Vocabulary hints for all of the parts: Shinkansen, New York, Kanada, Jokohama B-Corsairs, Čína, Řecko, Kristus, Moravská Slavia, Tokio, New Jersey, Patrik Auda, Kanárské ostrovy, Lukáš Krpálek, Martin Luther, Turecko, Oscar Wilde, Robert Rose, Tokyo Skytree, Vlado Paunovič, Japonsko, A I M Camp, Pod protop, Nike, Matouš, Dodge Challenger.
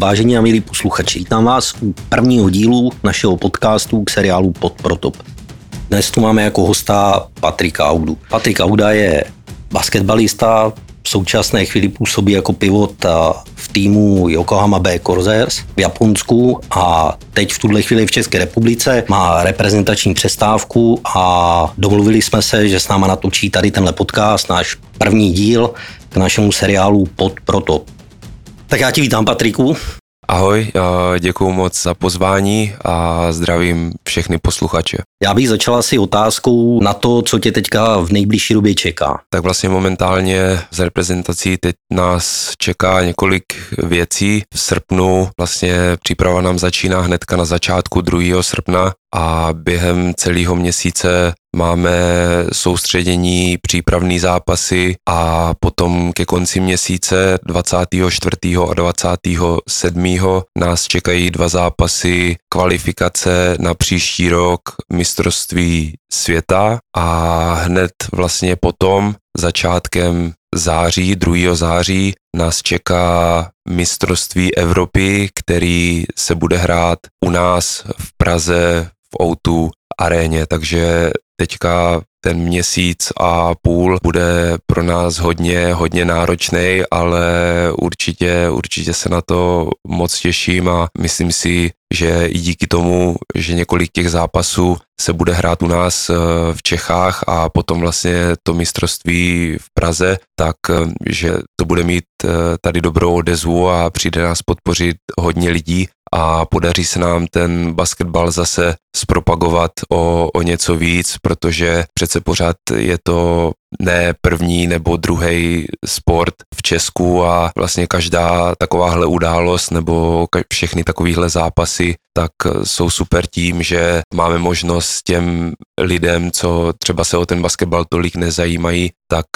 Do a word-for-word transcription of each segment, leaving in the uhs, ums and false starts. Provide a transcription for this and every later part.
Vážení a milí posluchači, vítám vás u prvního dílu našeho podcastu k seriálu Pod protop. Dnes tu máme jako hosta Patrika Audu. Patrik Auda je basketbalista, v současné chvíli působí jako pivot v týmu Jokohama B-Corsairs v Japonsku a teď v tuhle chvíli v České republice má reprezentační přestávku a domluvili jsme se, že s náma natočí tady tenhle podcast, náš první díl k našemu seriálu Pod protop. Tak já ti vítám, Patriku. Ahoj, děkuju moc za pozvání a zdravím všechny posluchače. Já bych začala si otázkou na to, co tě teďka v nejbližší době čeká. Tak vlastně momentálně z reprezentací teď nás čeká několik věcí. V srpnu vlastně příprava nám začíná hnedka na začátku druhého srpna a během celého měsíce máme soustředění, přípravné zápasy a potom ke konci měsíce dvacátého čtvrtého a dvacátého sedmého nás čekají dva zápasy kvalifikace na příští rok mistrovství světa a hned vlastně potom začátkem září, druhého září nás čeká mistrovství Evropy, který se bude hrát u nás v Praze v O dva Aréně, takže teďka ten měsíc a půl bude pro nás hodně, hodně náročný, ale určitě, určitě se na to moc těším a myslím si, že i díky tomu, že několik těch zápasů se bude hrát u nás v Čechách a potom vlastně to mistrovství v Praze, tak že to bude mít tady dobrou odezvu a přijde nás podpořit hodně lidí a podaří se nám ten basketbal zase zpropagovat o, o něco víc, protože přece pořád je to ne první nebo druhý sport v Česku a vlastně každá takováhle událost nebo ka- všechny takovýhle zápasy tak jsou super tím, že máme možnost těm lidem, co třeba se o ten basketbal tolik nezajímají, tak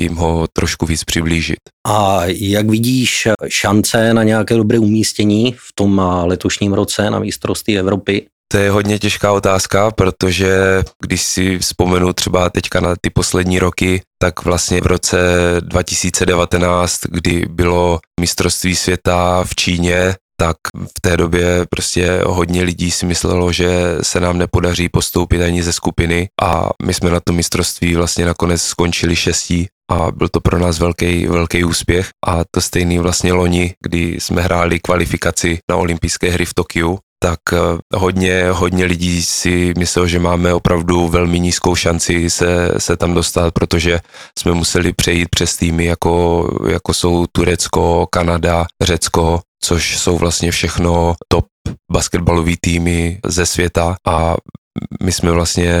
jim ho trošku víc přiblížit. A jak vidíš šance na nějaké dobré umístění v tom letošním roce na mistrovství Evropy? To je hodně těžká otázka, protože když si vzpomenu třeba teďka na ty poslední roky, tak vlastně v roce dva tisíce devatenáct, kdy bylo mistrovství světa v Číně, tak v té době prostě hodně lidí si myslelo, že se nám nepodaří postoupit ani ze skupiny a my jsme na to mistrovství vlastně nakonec skončili šestí a byl to pro nás velký, velký úspěch a to stejný vlastně loni, kdy jsme hráli kvalifikaci na olympijské hry v Tokiu, tak hodně, hodně lidí si myslelo, že máme opravdu velmi nízkou šanci se, se tam dostat, protože jsme museli přejít přes týmy, jako, jako jsou Turecko, Kanada, Řecko, což jsou vlastně všechno top basketbalový týmy ze světa a my jsme vlastně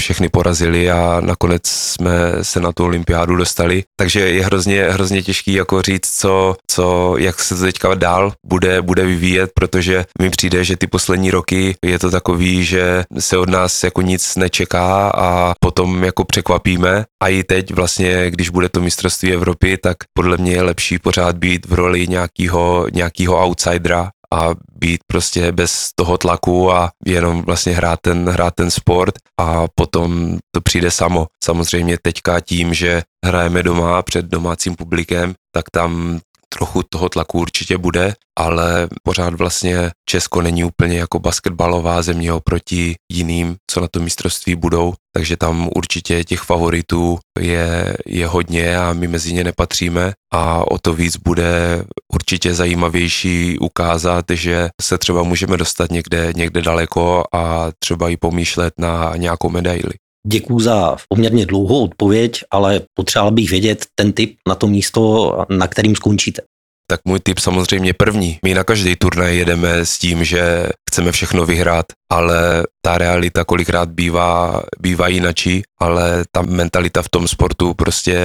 všechny porazili a nakonec jsme se na tu olympiádu dostali. Takže je hrozně, hrozně těžký jako říct, co, co, jak se to teďka dál bude, bude vyvíjet, protože mi přijde, že ty poslední roky je to takový, že se od nás jako nic nečeká a potom jako překvapíme. A i teď vlastně, když bude to mistrovství Evropy, tak podle mě je lepší pořád být v roli nějakého, nějakého outsidera a být prostě bez toho tlaku a jenom vlastně hrát ten, hrát ten sport a potom to přijde samo. Samozřejmě teďka tím, že hrajeme doma před domácím publikem, tak tam trochu toho tlaku určitě bude, ale pořád vlastně Česko není úplně jako basketbalová země oproti jiným, co na to mistrovství budou, takže tam určitě těch favoritů je, je hodně a my mezi ně nepatříme a o to víc bude určitě zajímavější ukázat, že se třeba můžeme dostat někde, někde daleko a třeba i pomýšlet na nějakou medaili. Děkuju za poměrně dlouhou odpověď, ale potřeboval bych vědět ten tip na to místo, na kterým skončíte. Tak můj tip samozřejmě první. My na každý turnaj jedeme s tím, že chceme všechno vyhrát, ale ta realita kolikrát bývá, bývá jinačí, ale ta mentalita v tom sportu prostě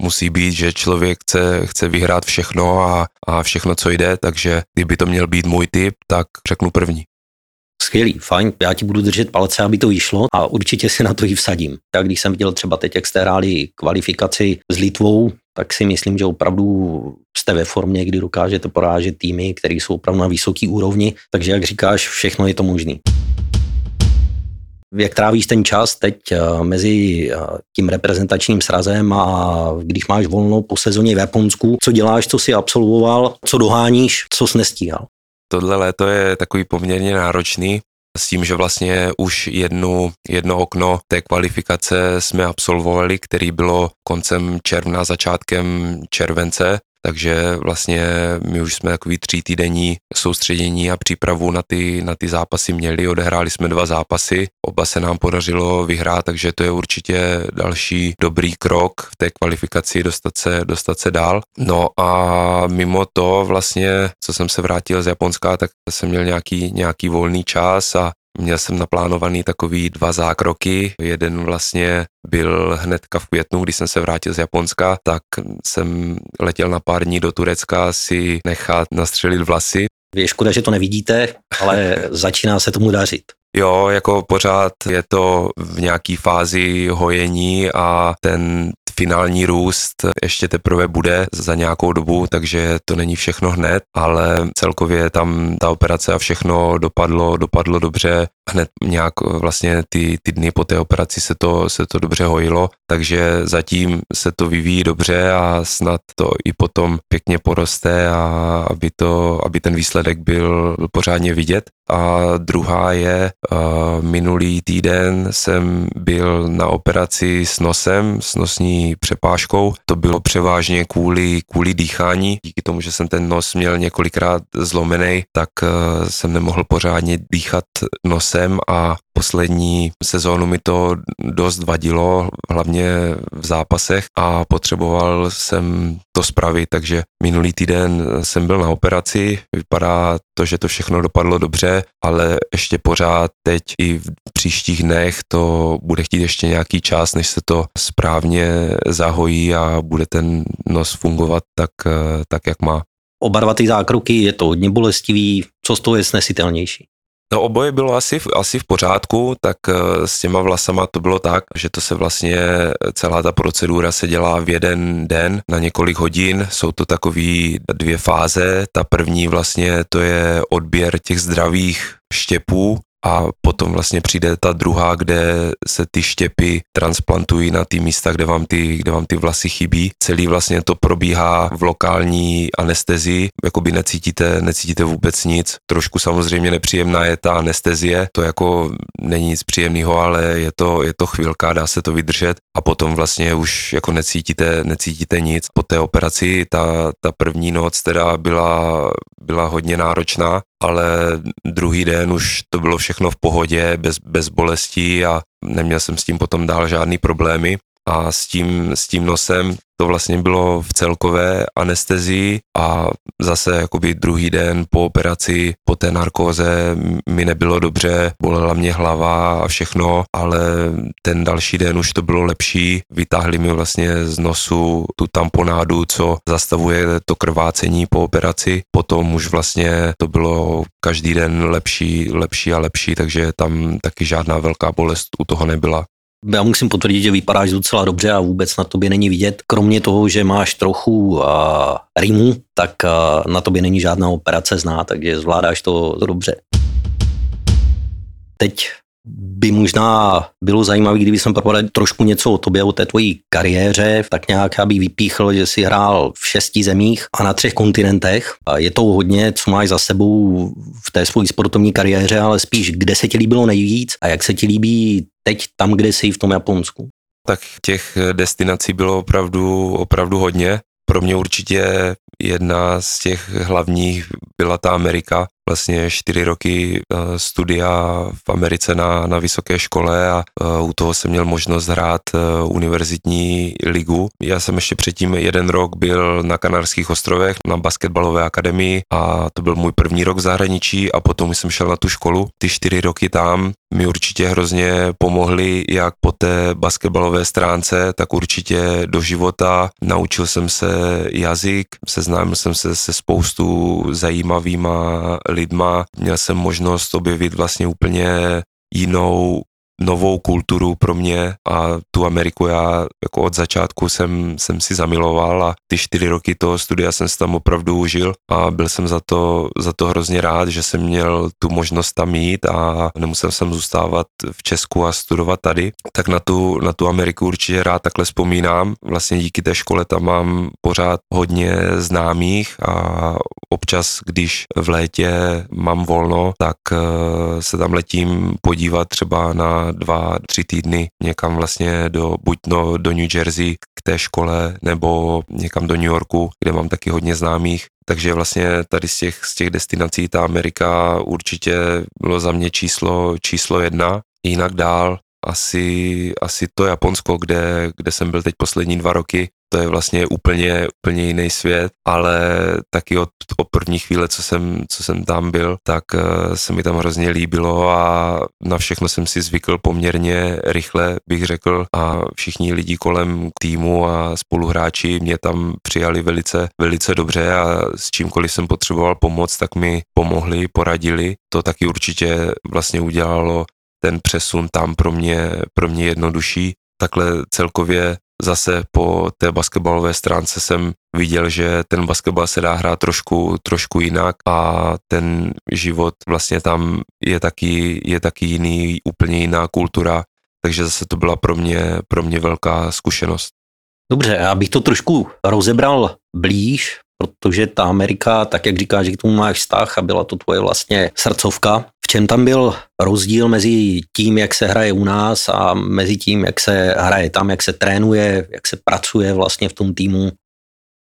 musí být, že člověk chce, chce vyhrát všechno a, a všechno, co jde, takže kdyby to měl být můj tip, tak řeknu první. Skvělý, fajn, já ti budu držet palce, aby to vyšlo a určitě si na to i vsadím. Já když jsem viděl třeba teď, jak jste hráli kvalifikaci s Litvou, tak si myslím, že opravdu jste ve formě, kdy dokážete porážet týmy, které jsou opravdu na vysoké úrovni, takže jak říkáš, všechno je to možné. jak trávíš ten čas teď mezi tím reprezentačním srazem a když máš volno po sezóně v Japonsku, co děláš, co jsi absolvoval, co doháníš, co jsi nestíhal? Tohle léto je takový poměrně náročný s tím, že vlastně už jednu, jedno okno té kvalifikace jsme absolvovali, který bylo koncem června, začátkem července. Takže vlastně my už jsme takový třítýdenní soustředění a přípravu na ty, na ty zápasy měli. Odehráli jsme dva zápasy, oba se nám podařilo vyhrát, takže to je určitě další dobrý krok v té kvalifikaci dostat se, dostat se dál. No a mimo to vlastně, co jsem se vrátil z Japonska, tak jsem měl nějaký, nějaký volný čas a měl jsem naplánovaný takový dva zákroky. Jeden vlastně byl hnedka v květnu, když jsem se vrátil z Japonska, tak jsem letěl na pár dní do Turecka si nechat nastřelit vlasy. Je škoda, že to nevidíte, ale začíná se tomu dařit. Jo, jako pořád je to v nějaký fázi hojení a ten finální růst ještě teprve bude za nějakou dobu, takže to není všechno hned, ale celkově tam ta operace a všechno dopadlo, dopadlo dobře. Hned nějak vlastně ty, ty dny po té operaci se to, se to dobře hojilo, takže zatím se to vyvíjí dobře a snad to i potom pěkně poroste, a aby, to, aby ten výsledek byl pořádně vidět. A druhá je, uh, minulý týden jsem byl na operaci s nosem, s nosní přepážkou. To bylo převážně kvůli, kvůli dýchání. Díky tomu, že jsem ten nos měl několikrát zlomený, tak uh, jsem nemohl pořádně dýchat nosem a poslední sezónu mi to dost vadilo, hlavně v zápasech, a potřeboval jsem to spravit, takže minulý týden jsem byl na operaci, vypadá to, že to všechno dopadlo dobře, ale ještě pořád teď i v příštích dnech to bude chtít ještě nějaký čas, než se to správně zahojí a bude ten nos fungovat tak, tak jak má. Oba dva ty zákroky, je to hodně bolestivý, co z toho je snesitelnější? No oboje bylo asi, asi v pořádku, tak s těma vlasama to bylo tak, že to se vlastně celá ta procedura se dělá v jeden den na několik hodin, jsou to takový dvě fáze, ta první vlastně to je odběr těch zdravých štěpů a potom vlastně přijde ta druhá, kde se ty štěpy transplantují na ty místa, kde vám ty, kde vám ty vlasy chybí. Celý vlastně to probíhá v lokální anestezii, jakoby necítíte, necítíte vůbec nic. Trošku samozřejmě nepříjemná je ta anestezie, to jako není nic příjemného, ale je to, je to chvilka, dá se to vydržet a potom vlastně už jako necítíte, necítíte nic. Po té operaci ta, ta první noc teda byla, byla hodně náročná, ale druhý den už to bylo všechno v pohodě, bez, bez bolestí a neměl jsem s tím potom dál žádný problémy. A s tím, s tím nosem to vlastně bylo v celkové anestezii a zase jakoby druhý den po operaci, po té narkóze mi nebylo dobře, bolela mě hlava a všechno, ale ten další den už to bylo lepší, vytáhli mi vlastně z nosu tu tamponádu, co zastavuje to krvácení po operaci, potom už vlastně to bylo každý den lepší, lepší a lepší, takže tam taky žádná velká bolest u toho nebyla. Já musím potvrdit, že vypadáš docela dobře a vůbec na tobě není vidět. Kromě toho, že máš trochu a, rýmu, tak a, na tobě není žádná operace zná, takže zvládáš to dobře. Teď by možná bylo zajímavé, kdyby jsem propadal trošku něco o tobě, o té tvojí kariéře, tak nějak aby vypíchl, že jsi hrál v šesti zemích a na třech kontinentech. A je to hodně, co máš za sebou v té své sportovní kariéře, ale spíš kde se ti líbilo nejvíc a jak se ti líbí teď tam, kde jsi v tom Japonsku. Tak těch destinací bylo opravdu, opravdu hodně. Pro mě určitě jedna z těch hlavních byla ta Amerika. Vlastně čtyři roky studia v Americe na, na vysoké škole a u toho jsem měl možnost hrát univerzitní ligu. Já jsem ještě předtím jeden rok byl na Kanárských ostrovech na basketbalové akademii a to byl můj první rok v zahraničí a potom jsem šel na tu školu. Ty čtyři roky tam mi určitě hrozně pomohly jak po té basketbalové stránce, tak určitě do života. Naučil jsem se jazyk, seznámil jsem se se spoustu zajímavýma lidma, měl jsem možnost objevit vlastně úplně jinou novou kulturu pro mě a tu Ameriku já jako od začátku jsem, jsem si zamiloval a ty čtyři roky toho studia jsem si tam opravdu užil a byl jsem za to, za to hrozně rád, že jsem měl tu možnost tam jít a nemusel jsem zůstávat v Česku a studovat tady. Tak na tu, na tu Ameriku určitě rád takhle vzpomínám. Vlastně díky té škole tam mám pořád hodně známých a občas, když v létě mám volno, tak se tam letím podívat třeba na dva, tři týdny někam vlastně do, buď no, do New Jersey k té škole, nebo někam do New Yorku, kde mám taky hodně známých. Takže vlastně tady z těch, z těch destinací ta Amerika určitě bylo za mě číslo, číslo jedna. Jinak dál asi, asi to Japonsko, kde, kde jsem byl teď poslední dva roky, to je vlastně úplně, úplně jiný svět, ale taky od, od první chvíle, co jsem, co jsem tam byl, tak se mi tam hrozně líbilo a na všechno jsem si zvykl poměrně rychle, bych řekl, a všichni lidi kolem týmu a spoluhráči mě tam přijali velice, velice dobře a s čímkoliv jsem potřeboval pomoc, tak mi pomohli, poradili. To taky určitě vlastně udělalo ten přesun tam pro mě, pro mě jednodušší. Takhle celkově zase po té basketbalové stránce jsem viděl, že ten basketbal se dá hrát trošku, trošku jinak a ten život vlastně tam je taky, je taky jiný, úplně jiná kultura, takže zase to byla pro mě, pro mě velká zkušenost. Dobře, abych to trošku rozebral blíž, protože ta Amerika, tak jak říkáš, že k tomu máš vztah a byla to tvoje vlastně srdcovka. V čem tam byl rozdíl mezi tím, jak se hraje u nás a mezi tím, jak se hraje tam, jak se trénuje, jak se pracuje vlastně v tom týmu?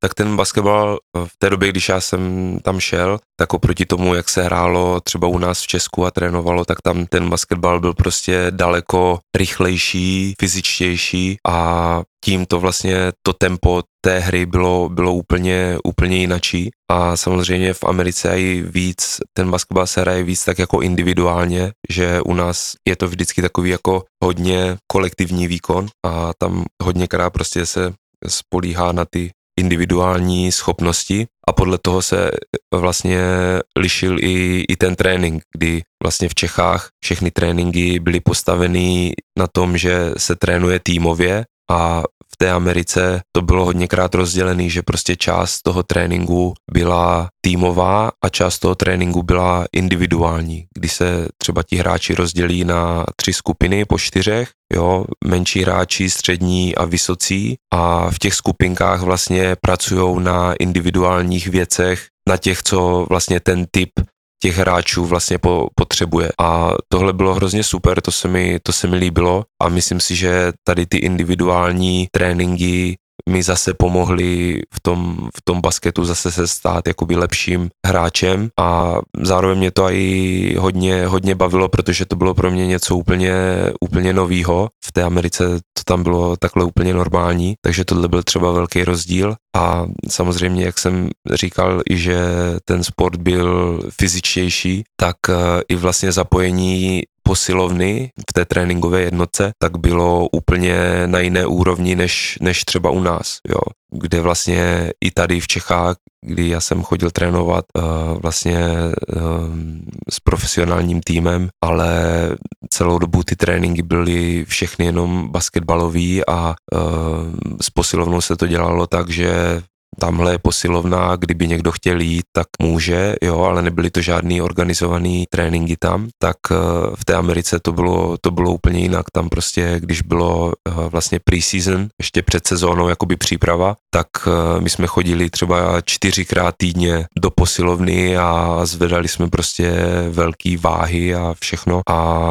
Tak ten basketbal v té době, když já jsem tam šel, tak oproti tomu, jak se hrálo třeba u nás v Česku a trénovalo, tak tam ten basketbal byl prostě daleko rychlejší, fyzičtější a tím to vlastně to tempo té hry bylo, bylo úplně, úplně jinačí a samozřejmě v Americe i víc, ten basketbal se hraje víc tak jako individuálně, že u nás je to vždycky takový jako hodně kolektivní výkon a tam hodněkrát prostě se spolíhá na ty individuální schopnosti a podle toho se vlastně lišil i, i ten trénink, kdy vlastně v Čechách všechny tréninky byly postaveny na tom, že se trénuje týmově a v té Americe to bylo hodněkrát rozdělený, že prostě část toho tréninku byla týmová a část toho tréninku byla individuální, kdy se třeba ti hráči rozdělí na tři skupiny po čtyřech, jo, menší hráči, střední a vysocí a v těch skupinkách vlastně pracujou na individuálních věcech, na těch, co vlastně ten typ těch hráčů vlastně po, potřebuje. A tohle bylo hrozně super, to se, mi, to se mi líbilo a myslím si, že tady ty individuální tréninky mi zase pomohly v tom, v tom basketu zase se stát jakoby lepším hráčem a zároveň mě to i hodně, hodně bavilo, protože to bylo pro mě něco úplně, úplně novýho. V té Americe to tam bylo takhle úplně normální, takže tohle byl třeba velký rozdíl a samozřejmě, jak jsem říkal i, že ten sport byl fyzičtější, tak i vlastně zapojení posilovny v té tréninkové jednotce, tak bylo úplně na jiné úrovni, než, než třeba u nás, jo. Kde vlastně i tady v Čechách, kdy já jsem chodil trénovat uh, vlastně uh, s profesionálním týmem, ale celou dobu ty tréninky byly všechny jenom basketbalový a uh, s posilovnou se to dělalo tak, že tamhle je posilovna, kdyby někdo chtěl jít, tak může, jo, ale nebyly to žádný organizovaný tréninky tam, tak v té Americe to bylo, to bylo úplně jinak, tam prostě, když bylo vlastně pre-season, ještě před sezónou jakoby příprava, tak my jsme chodili třeba čtyřikrát týdně do posilovny a zvedali jsme prostě velký váhy a všechno a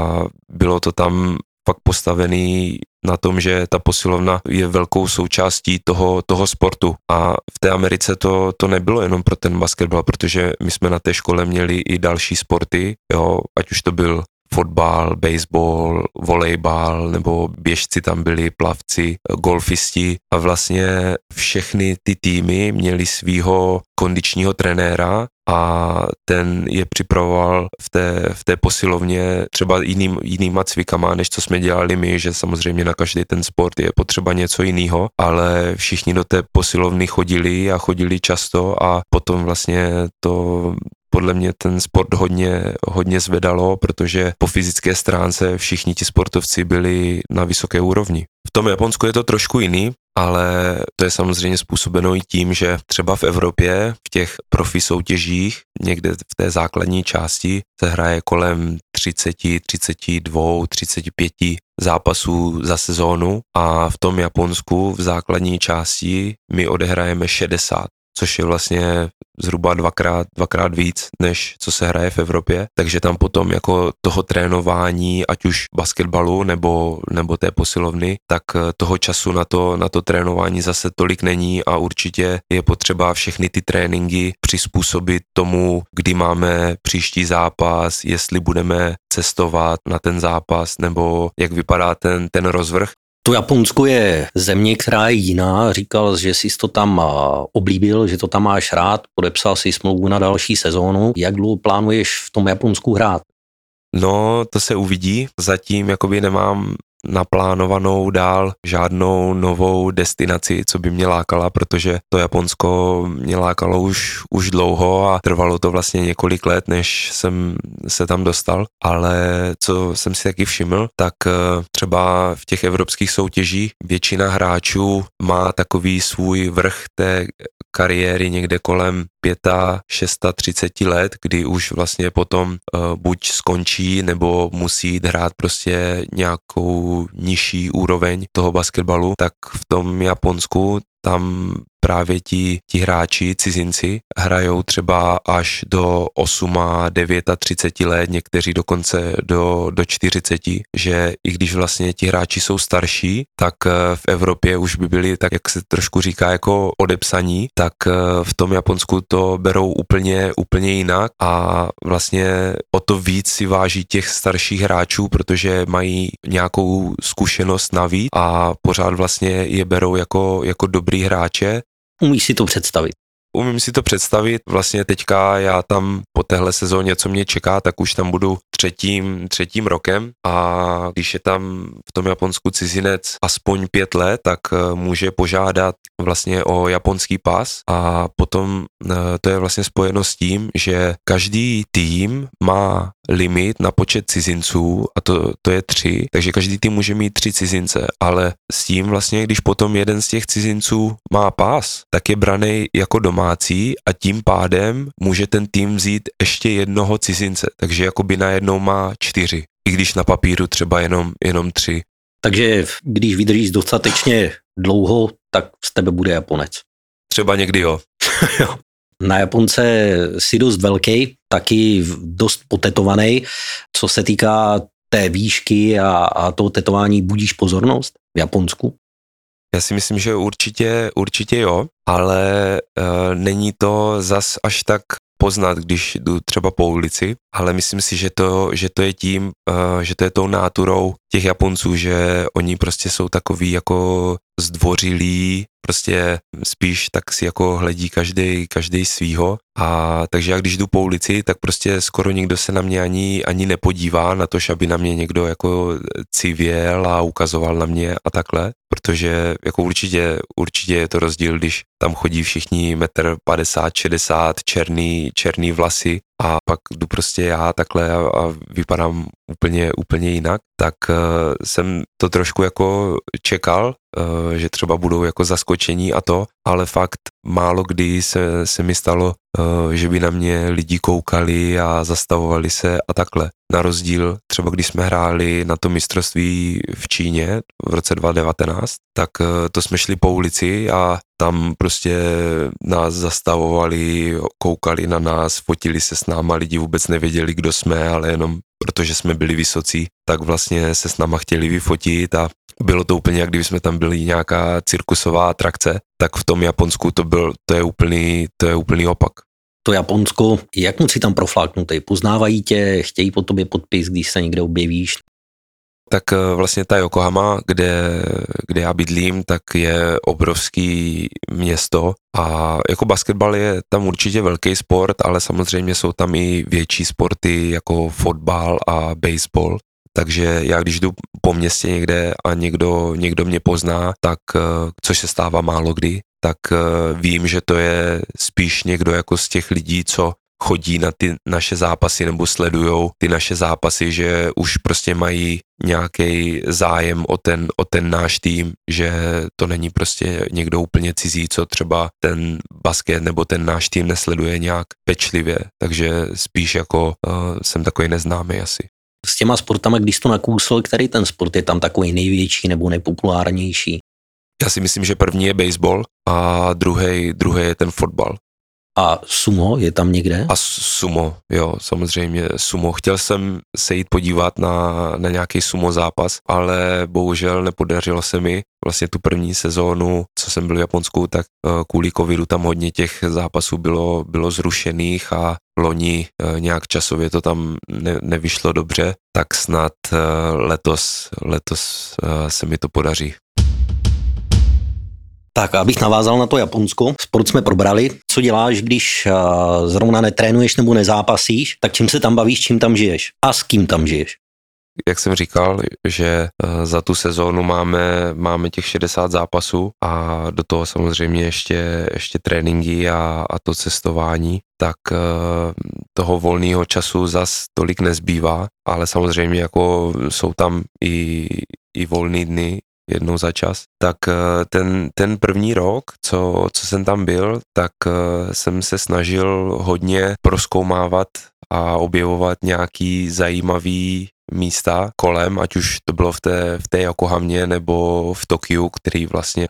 bylo to tam pak postavený na tom, že ta posilovna je velkou součástí toho, toho sportu. A v té Americe to, to nebylo jenom pro ten basketbal, protože my jsme na té škole měli i další sporty, jo, ať už to byl fotbal, baseball, volejbal, nebo běžci tam byli, plavci, golfisti a vlastně všechny ty týmy měly svýho kondičního trenéra a ten je připravoval v té, v té posilovně třeba jiným, jinýma cvikama, než co jsme dělali my, že samozřejmě na každý ten sport je potřeba něco jiného, ale všichni do té posilovny chodili a chodili často a potom vlastně to podle mě ten sport hodně, hodně zvedalo, protože po fyzické stránce všichni ti sportovci byli na vysoké úrovni. V tom Japonsku je to trošku jiný, ale to je samozřejmě způsobeno i tím, že třeba v Evropě v těch profi soutěžích někde v té základní části se hraje kolem třicet, třicet dva, třicet pět zápasů za sezónu a v tom Japonsku v základní části my odehrajeme šedesát, což je vlastně zhruba dvakrát, dvakrát víc, než co se hraje v Evropě. Takže tam potom jako toho trénování, ať už basketbalu nebo, nebo té posilovny, tak toho času na to, na to trénování zase tolik není a určitě je potřeba všechny ty tréninky přizpůsobit tomu, kdy máme příští zápas, jestli budeme cestovat na ten zápas nebo jak vypadá ten, ten rozvrh. To Japonsko je země, která je jiná. Říkal, že jsi to tam oblíbil, že to tam máš rád, podepsal si smlouvu na další sezónu. Jak dlouho plánuješ v tom Japonsku hrát? No, to se uvidí. Zatím jakoby nemám naplánovanou dál žádnou novou destinaci, co by mě lákala, protože to Japonsko mě lákalo už, už dlouho a trvalo to vlastně několik let, než jsem se tam dostal, ale co jsem si taky všiml, tak třeba v těch evropských soutěžích většina hráčů má takový svůj vrch té kariéry někde kolem třicet pět až třicet šest let, kdy už vlastně potom buď skončí nebo musí jít hrát prostě nějakou nižší úroveň toho basketbalu, tak v tom Japonsku tam právě ti, ti hráči, cizinci, hrajou třeba až do osm a třicet devět let, někteří dokonce do, do čtyřicet, že i když vlastně ti hráči jsou starší, tak v Evropě už by byli, tak jak se trošku říká, jako odepsaní, tak v tom Japonsku to berou úplně, úplně jinak a vlastně o to víc si váží těch starších hráčů, protože mají nějakou zkušenost navíc a pořád vlastně je berou jako, jako dobrý hráče. Umíš si to představit? Umím si to představit. Vlastně teďka já tam po téhle sezóně, co mě čeká, tak už tam budu třetím, třetím rokem a když je tam v tom Japonsku cizinec aspoň pět let, tak může požádat vlastně o japonský pas a potom to je vlastně spojeno s tím, že každý tým má limit na počet cizinců a to, to je tři, takže každý tým může mít tři cizince, ale s tím vlastně, když potom jeden z těch cizinců má pas, tak je braný jako domácí a tím pádem může ten tým vzít ještě jednoho cizince, takže jakoby najednou má čtyři, i když na papíru třeba jenom, jenom tři. Takže když vydržíš dostatečně dlouho, tak z tebe bude Japonec. Třeba někdy jo. Na Japonce jsi dost velký, taky dost potetovaný. Co se týká té výšky a, a toho tetování, budíš pozornost v Japonsku? Já si myslím, že určitě, určitě jo, ale e, není to zas až tak poznat, když jdu třeba po ulici, ale myslím si, že to, že to je tím, uh, že to je tou náturou těch Japonců, že oni prostě jsou takový jako zdvořilí, prostě spíš tak si jako hledí každý, každý svýho a takže já když jdu po ulici, tak prostě skoro nikdo se na mě ani, ani nepodívá na to, aby na mě někdo jako civěl a ukazoval na mě a takhle, protože jako určitě, určitě je to rozdíl, když tam chodí všichni metr padesát, šedesát, černý, černý vlasy a pak jdu prostě já takhle a, a vypadám úplně, úplně jinak, tak uh, jsem to trošku jako čekal, uh, že třeba budou jako zaskočení a to, ale fakt málo kdy se, se mi stalo, uh, že by na mě lidi koukali a zastavovali se a takhle. Na rozdíl třeba když jsme hráli na to mistrovství v Číně v roce dva tisíce devatenáct, tak uh, to jsme šli po ulici a tam prostě nás zastavovali, koukali na nás, fotili se s náma, lidi vůbec nevěděli, kdo jsme, ale jenom protože jsme byli vysocí, tak vlastně se s náma chtěli vyfotit a bylo to úplně, jak kdyby jsme tam byli nějaká cirkusová atrakce, tak v tom Japonsku to, byl, to, je, úplný, to je úplný opak. To Japonsko, jak moc si tam profláknutý? Poznávají tě, chtějí po tobě podpis, když se někde objevíš? Tak vlastně ta Jokohama, kde, kde já bydlím, tak je obrovský město a jako basketbal je tam určitě velký sport, ale samozřejmě jsou tam i větší sporty jako fotbal a baseball. Takže já když jdu po městě někde a někdo, někdo mě pozná, tak což se stává málo kdy, tak vím, že to je spíš někdo jako z těch lidí, co chodí na ty naše zápasy nebo sledujou ty naše zápasy, že už prostě mají nějaký zájem o ten, o ten náš tým, že to není prostě někdo úplně cizí, co třeba ten basket nebo ten náš tým nesleduje nějak pečlivě, takže spíš jako uh, jsem takový neznámý asi. S těma sportama, když jsi to nakousl, který ten sport je tam takový největší nebo nejpopulárnější? Já si myslím, že první je baseball a druhý je ten fotbal. A sumo je tam někde? A sumo, jo, samozřejmě sumo. Chtěl jsem se jít podívat na, na nějaký sumo zápas, ale bohužel nepodařilo se mi. Vlastně tu první sezónu, co jsem byl v Japonsku, tak kvůli covidu tam hodně těch zápasů bylo, bylo zrušených a loni nějak časově to tam ne, nevyšlo dobře, tak snad letos, letos se mi to podaří. Tak, abych navázal na to Japonsko, sport jsme probrali. Co děláš, když uh, zrovna netrénuješ nebo nezápasíš, tak čím se tam bavíš, čím tam žiješ a s kým tam žiješ? Jak jsem říkal, že uh, za tu sezónu máme, máme těch šedesát zápasů a do toho samozřejmě ještě, ještě tréninky a, a to cestování, tak uh, toho volného času zas tolik nezbývá, ale samozřejmě jako jsou tam i, i volný dny, jednou za čas, tak ten, ten první rok, co, co jsem tam byl, tak jsem se snažil hodně prozkoumávat a objevovat nějaký zajímavý místa kolem, ať už to bylo v té, v té Jokohamě nebo v Tokiu, který vlastně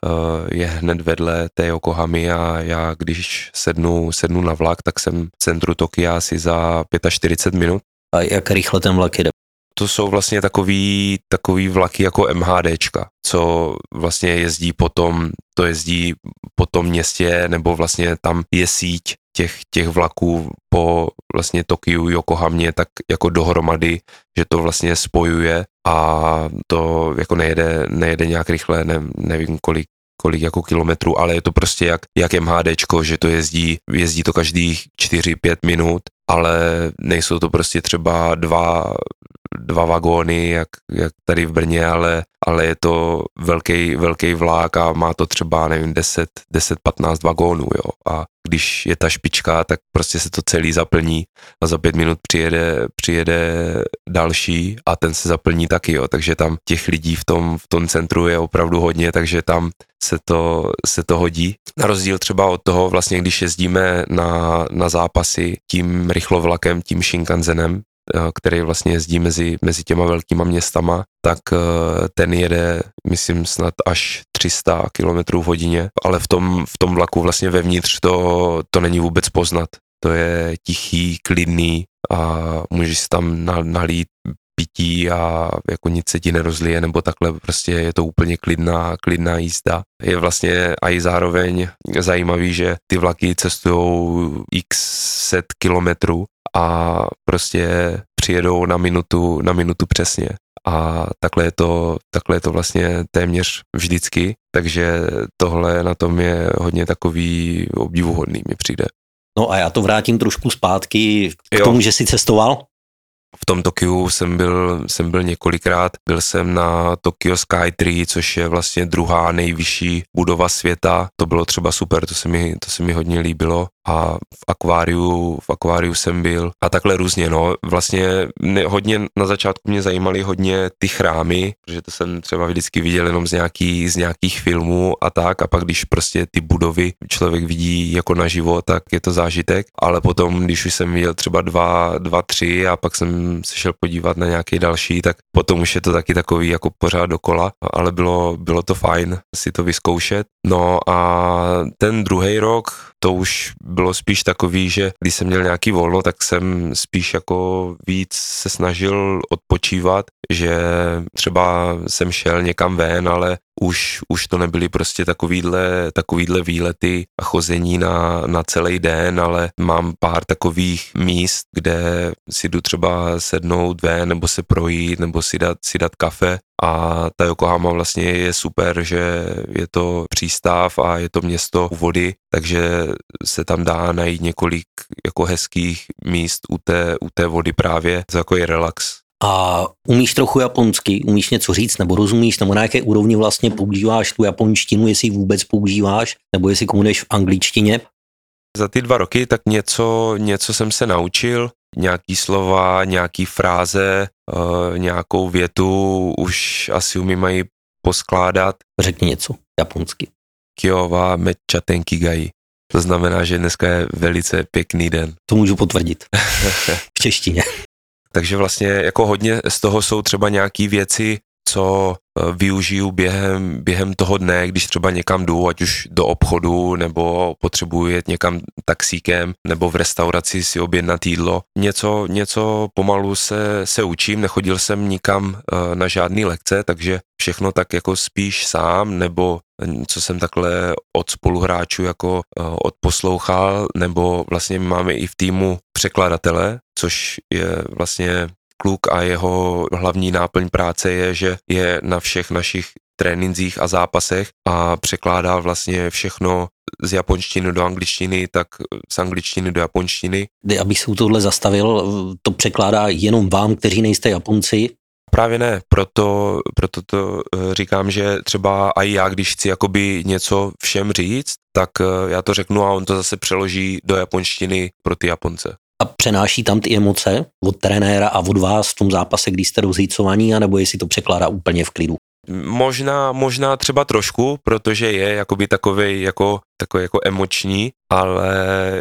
je hned vedle té Jokohamy a já když sednu, sednu na vlak, tak jsem v centru Tokia asi za čtyřicet pět minut. A jak rychle ten vlak jde? To jsou vlastně takový, takový vlaky jako MHDčka, co vlastně jezdí potom, to jezdí po tom městě, nebo vlastně tam je síť těch, těch vlaků po vlastně Tokiu, Jokohamě, tak jako dohromady, že to vlastně spojuje a to jako nejede, nejede nějak rychle, ne, nevím kolik, kolik jako kilometrů, ale je to prostě jak, jak MHDčko, že to jezdí, jezdí to každých čtyři pět minut, ale nejsou to prostě třeba dva dva vagóny, jak, jak tady v Brně, ale, ale je to velký, velký vlák a má to třeba, nevím, deset patnáct vagónů, jo. A když je ta špička, tak prostě se to celý zaplní a za pět minut přijede, přijede další a ten se zaplní taky, jo. Takže tam těch lidí v tom, v tom centru je opravdu hodně, takže tam se to, se to hodí. Na rozdíl třeba od toho, vlastně když jezdíme na, na zápasy tím rychlovlakem, tím Shinkansenem, který vlastně jezdí mezi, mezi těma velkýma městama, tak ten jede, myslím, snad až tři sta kilometrů v hodině, ale v tom, v tom vlaku vlastně vevnitř to, to není vůbec poznat. To je tichý, klidný a můžeš si tam nalít pití a jako nic se ti nerozlije nebo takhle, prostě je to úplně klidná, klidná jízda. Je vlastně a i zároveň zajímavý, že ty vlaky cestujou x set kilometrů a prostě přijedou na minutu, na minutu přesně. A takhle je to, takhle je to vlastně téměř vždycky, takže tohle na tom je hodně takový obdivuhodný, mi přijde. No a já to vrátím trošku zpátky k jo. tomu, že jsi cestoval. V tom Tokiu jsem byl, jsem byl několikrát, byl jsem na Tokyo Skytree, což je vlastně druhá nejvyšší budova světa, to bylo třeba super, to se mi, to se mi hodně líbilo a v akváriu, v akváriu jsem byl a takhle různě, no, vlastně hodně na začátku mě zajímaly hodně ty chrámy, protože to jsem třeba vždycky viděl jenom z, nějaký, z nějakých filmů a tak a pak když prostě ty budovy člověk vidí jako naživo, tak je to zážitek, ale potom, když už jsem viděl třeba dva, dva, tři a pak jsem se šel podívat na nějaký další, tak potom už je to taky takový jako pořád dokola, ale bylo, bylo to fajn si to vyzkoušet. No a ten druhý rok, to už bylo spíš takový, že když jsem měl nějaký volno, tak jsem spíš jako víc se snažil odpočívat, že třeba jsem šel někam ven, ale už, už to nebyly prostě takovýhle, takovýhle výlety a chození na, na celý den, ale mám pár takových míst, kde si jdu třeba sednout ven, nebo se projít, nebo si dát, si dát kafe. A ta Yokohama vlastně je super, že je to přístav a je to město u vody, takže se tam dá najít několik jako hezkých míst u té, u té vody právě, to jako je relax. A umíš trochu japonsky, umíš něco říct, nebo rozumíš, nebo na jaké úrovni vlastně používáš tu japonštinu, jestli ji vůbec používáš, nebo jestli komunuješ v angličtině? za ty dva roky tak něco, něco jsem se naučil, nějaký slova, nějaký fráze, uh, nějakou větu, už asi umím mají poskládat. Řekni něco japonsky. Kiova mečatenkigai. To znamená, že dneska je velice pěkný den. To můžu potvrdit. V češtině. Takže vlastně jako hodně z toho jsou třeba nějaký věci, co využiju během, během toho dne, když třeba někam jdu, ať už do obchodu, nebo potřebuji jet někam taxíkem, nebo v restauraci si objednat jídlo. Něco, něco pomalu se, se učím, nechodil jsem nikam na žádný lekce, takže všechno tak jako spíš sám, nebo co jsem takhle od spoluhráčů jako odposlouchal, nebo vlastně máme i v týmu překladatele, což je vlastně kluk a jeho hlavní náplň práce je, že je na všech našich tréninzích a zápasech a překládá vlastně všechno z japonštiny do angličtiny, tak z angličtiny do japonštiny. Abych se u tohle zastavil, to překládá jenom vám, kteří nejste Japonci? Právě ne, proto, proto to říkám, že třeba i já, když chci jakoby něco všem říct, tak já to řeknu a on to zase přeloží do japonštiny pro ty Japonce. A přenáší tam ty emoce od trenéra a od vás v tom zápase, když jste rozhýcovaní, anebo jestli to překládá úplně v klidu? Možná, možná třeba trošku, protože je jakoby takovej jako, takový jako emoční, ale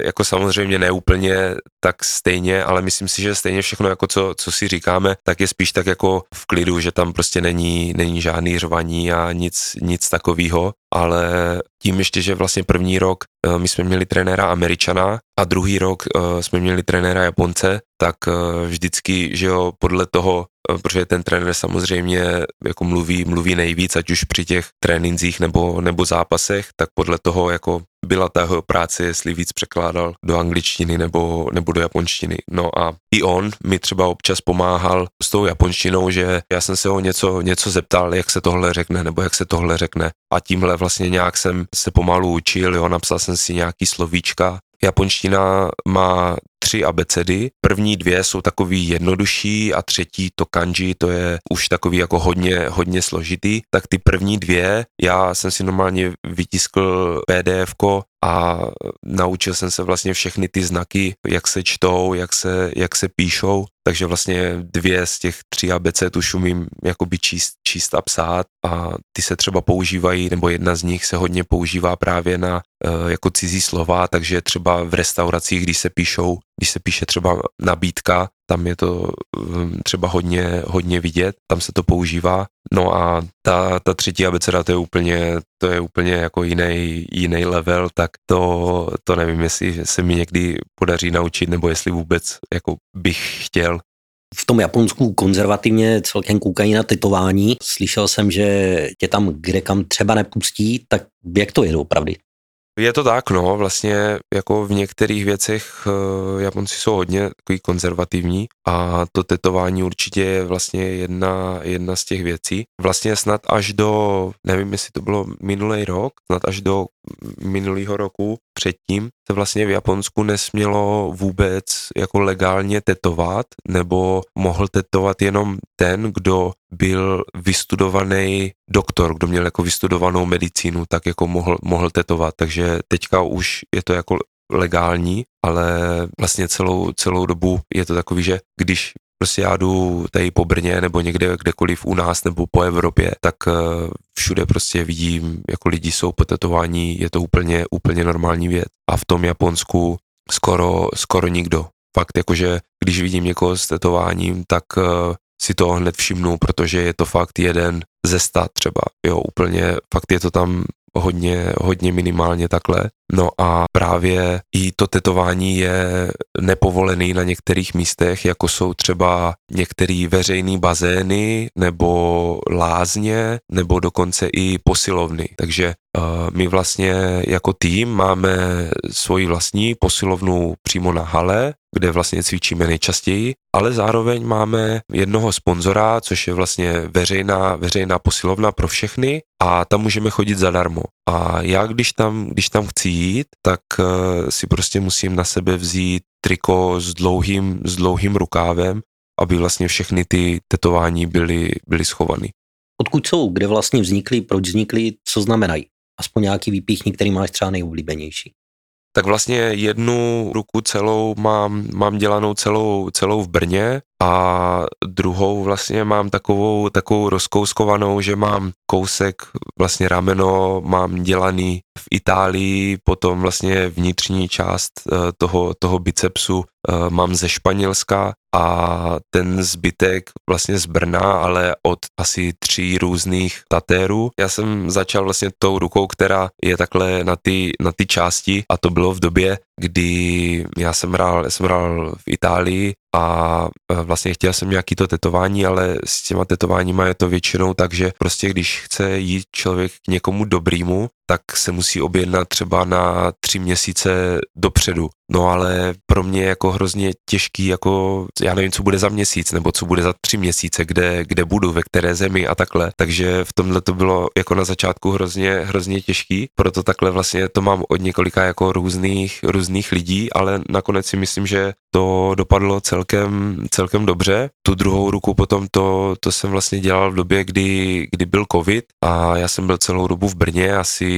jako samozřejmě neúplně tak stejně, ale myslím si, že stejně všechno, jako co, co si říkáme, tak je spíš tak jako v klidu, že tam prostě není, není žádný řvaní a nic, nic takovýho, ale tím ještě, že vlastně první rok my jsme měli trenéra Američana a druhý rok jsme měli trenéra Japonce, tak vždycky, že jo, podle toho, protože ten trenér samozřejmě jako mluví, mluví nejvíc, ať už při těch tréninzích nebo, nebo zápasech, tak podle toho jako byla ta jeho práce, jestli víc překládal do angličtiny nebo, nebo do japonštiny. No a i on mi třeba občas pomáhal s tou japonštinou, že já jsem se ho něco, něco zeptal, jak se tohle řekne, nebo jak se tohle řekne. A tímhle vlastně nějak jsem se pomalu učil, jo, napsal jsem si nějaký slovíčka. Japonština má tři abecedy, první dvě jsou takový jednodušší a třetí to kanji, to je už takový jako hodně, hodně složitý, tak ty první dvě, já jsem si normálně vytiskl pé dé efko a naučil jsem se vlastně všechny ty znaky, jak se čtou, jak se, jak se píšou, takže vlastně dvě z těch tří abeced už umím jakoby číst, číst a psát a ty se třeba používají, nebo jedna z nich se hodně používá právě na uh, jako cizí slova, takže třeba v restauracích, když se píšou, když se píše třeba nabídka, tam je to třeba hodně, hodně vidět, tam se to používá. No a ta, ta třetí abeceda, to je úplně, to je úplně jako jiný, jiný level, tak to, to nevím, jestli se mi někdy podaří naučit, nebo jestli vůbec jako bych chtěl. V tom Japonsku konzervativně celkem koukají na tetování. Slyšel jsem, že tě tam kde kam třeba nepustí, tak jak to je opravdu? Je to tak, no, vlastně jako v některých věcech uh, Japonci jsou hodně takový konzervativní a to tetování určitě je vlastně jedna, jedna z těch věcí. Vlastně snad až do, nevím, jestli to bylo minulý rok, snad až do minulýho roku předtím se vlastně v Japonsku nesmělo vůbec jako legálně tetovat, nebo mohl tetovat jenom ten, kdo byl vystudovaný doktor, kdo měl jako vystudovanou medicínu, tak jako mohl, mohl tetovat, takže teďka už je to jako legální, ale vlastně celou, celou dobu je to takový, že když prostě já jdu tady po Brně nebo někde kdekoliv u nás nebo po Evropě, tak všude prostě vidím, jako lidi jsou po tetování, je to úplně, úplně normální věc. A v tom Japonsku skoro, skoro nikdo. Fakt jakože, když vidím někoho s tetováním, tak si to hned všimnu, protože je to fakt jeden ze sta třeba, jo, úplně, fakt je to tam hodně, hodně minimálně takhle. No a právě i to tetování je nepovolený na některých místech, jako jsou třeba některé veřejné bazény, nebo lázně, nebo dokonce i posilovny. Takže uh, my vlastně jako tým máme svoji vlastní posilovnu přímo na hale, kde vlastně cvičíme nejčastěji, ale zároveň máme jednoho sponzora, což je vlastně veřejná, veřejná posilovna pro všechny a tam můžeme chodit zadarmo. A já, když tam, když tam chci jít, tak uh, si prostě musím na sebe vzít triko s dlouhým, s dlouhým rukávem, aby vlastně všechny ty tetování byly, byly schované. Odkud jsou, kde vlastně vznikly, proč vznikly, co znamenají? Aspoň nějaký výpíchník, který máš třeba nejoblíbenější. tak vlastně jednu ruku celou mám, mám dělanou celou, celou v Brně a druhou vlastně mám takovou, takovou rozkouskovanou, že mám kousek, vlastně rameno mám dělaný v Itálii, potom vlastně vnitřní část toho, toho bicepsu mám ze Španělska a ten zbytek vlastně z Brna, ale od asi tří různých tatérů. Já jsem začal vlastně tou rukou, která je takhle na ty, na ty části a to bylo v době, kdy já jsem hrál, já jsem hrál v Itálii a vlastně chtěl jsem nějaký to tetování, ale s těma tetováníma je to většinou tak, že prostě když chce jít člověk k někomu dobrýmu, tak se musí objednat třeba na tři měsíce dopředu. No ale pro mě je jako hrozně těžký, jako já nevím, co bude za měsíc, nebo co bude za tři měsíce, kde, kde budu, ve které zemi a takhle. Takže v tomhle to bylo jako na začátku hrozně, hrozně těžký, proto takhle vlastně to mám od několika jako různých, různých lidí, ale nakonec si myslím, že to dopadlo celkem, celkem dobře. Tu druhou ruku potom to, to jsem vlastně dělal v době, kdy, kdy byl covid a já jsem byl celou dobu v Brně, asi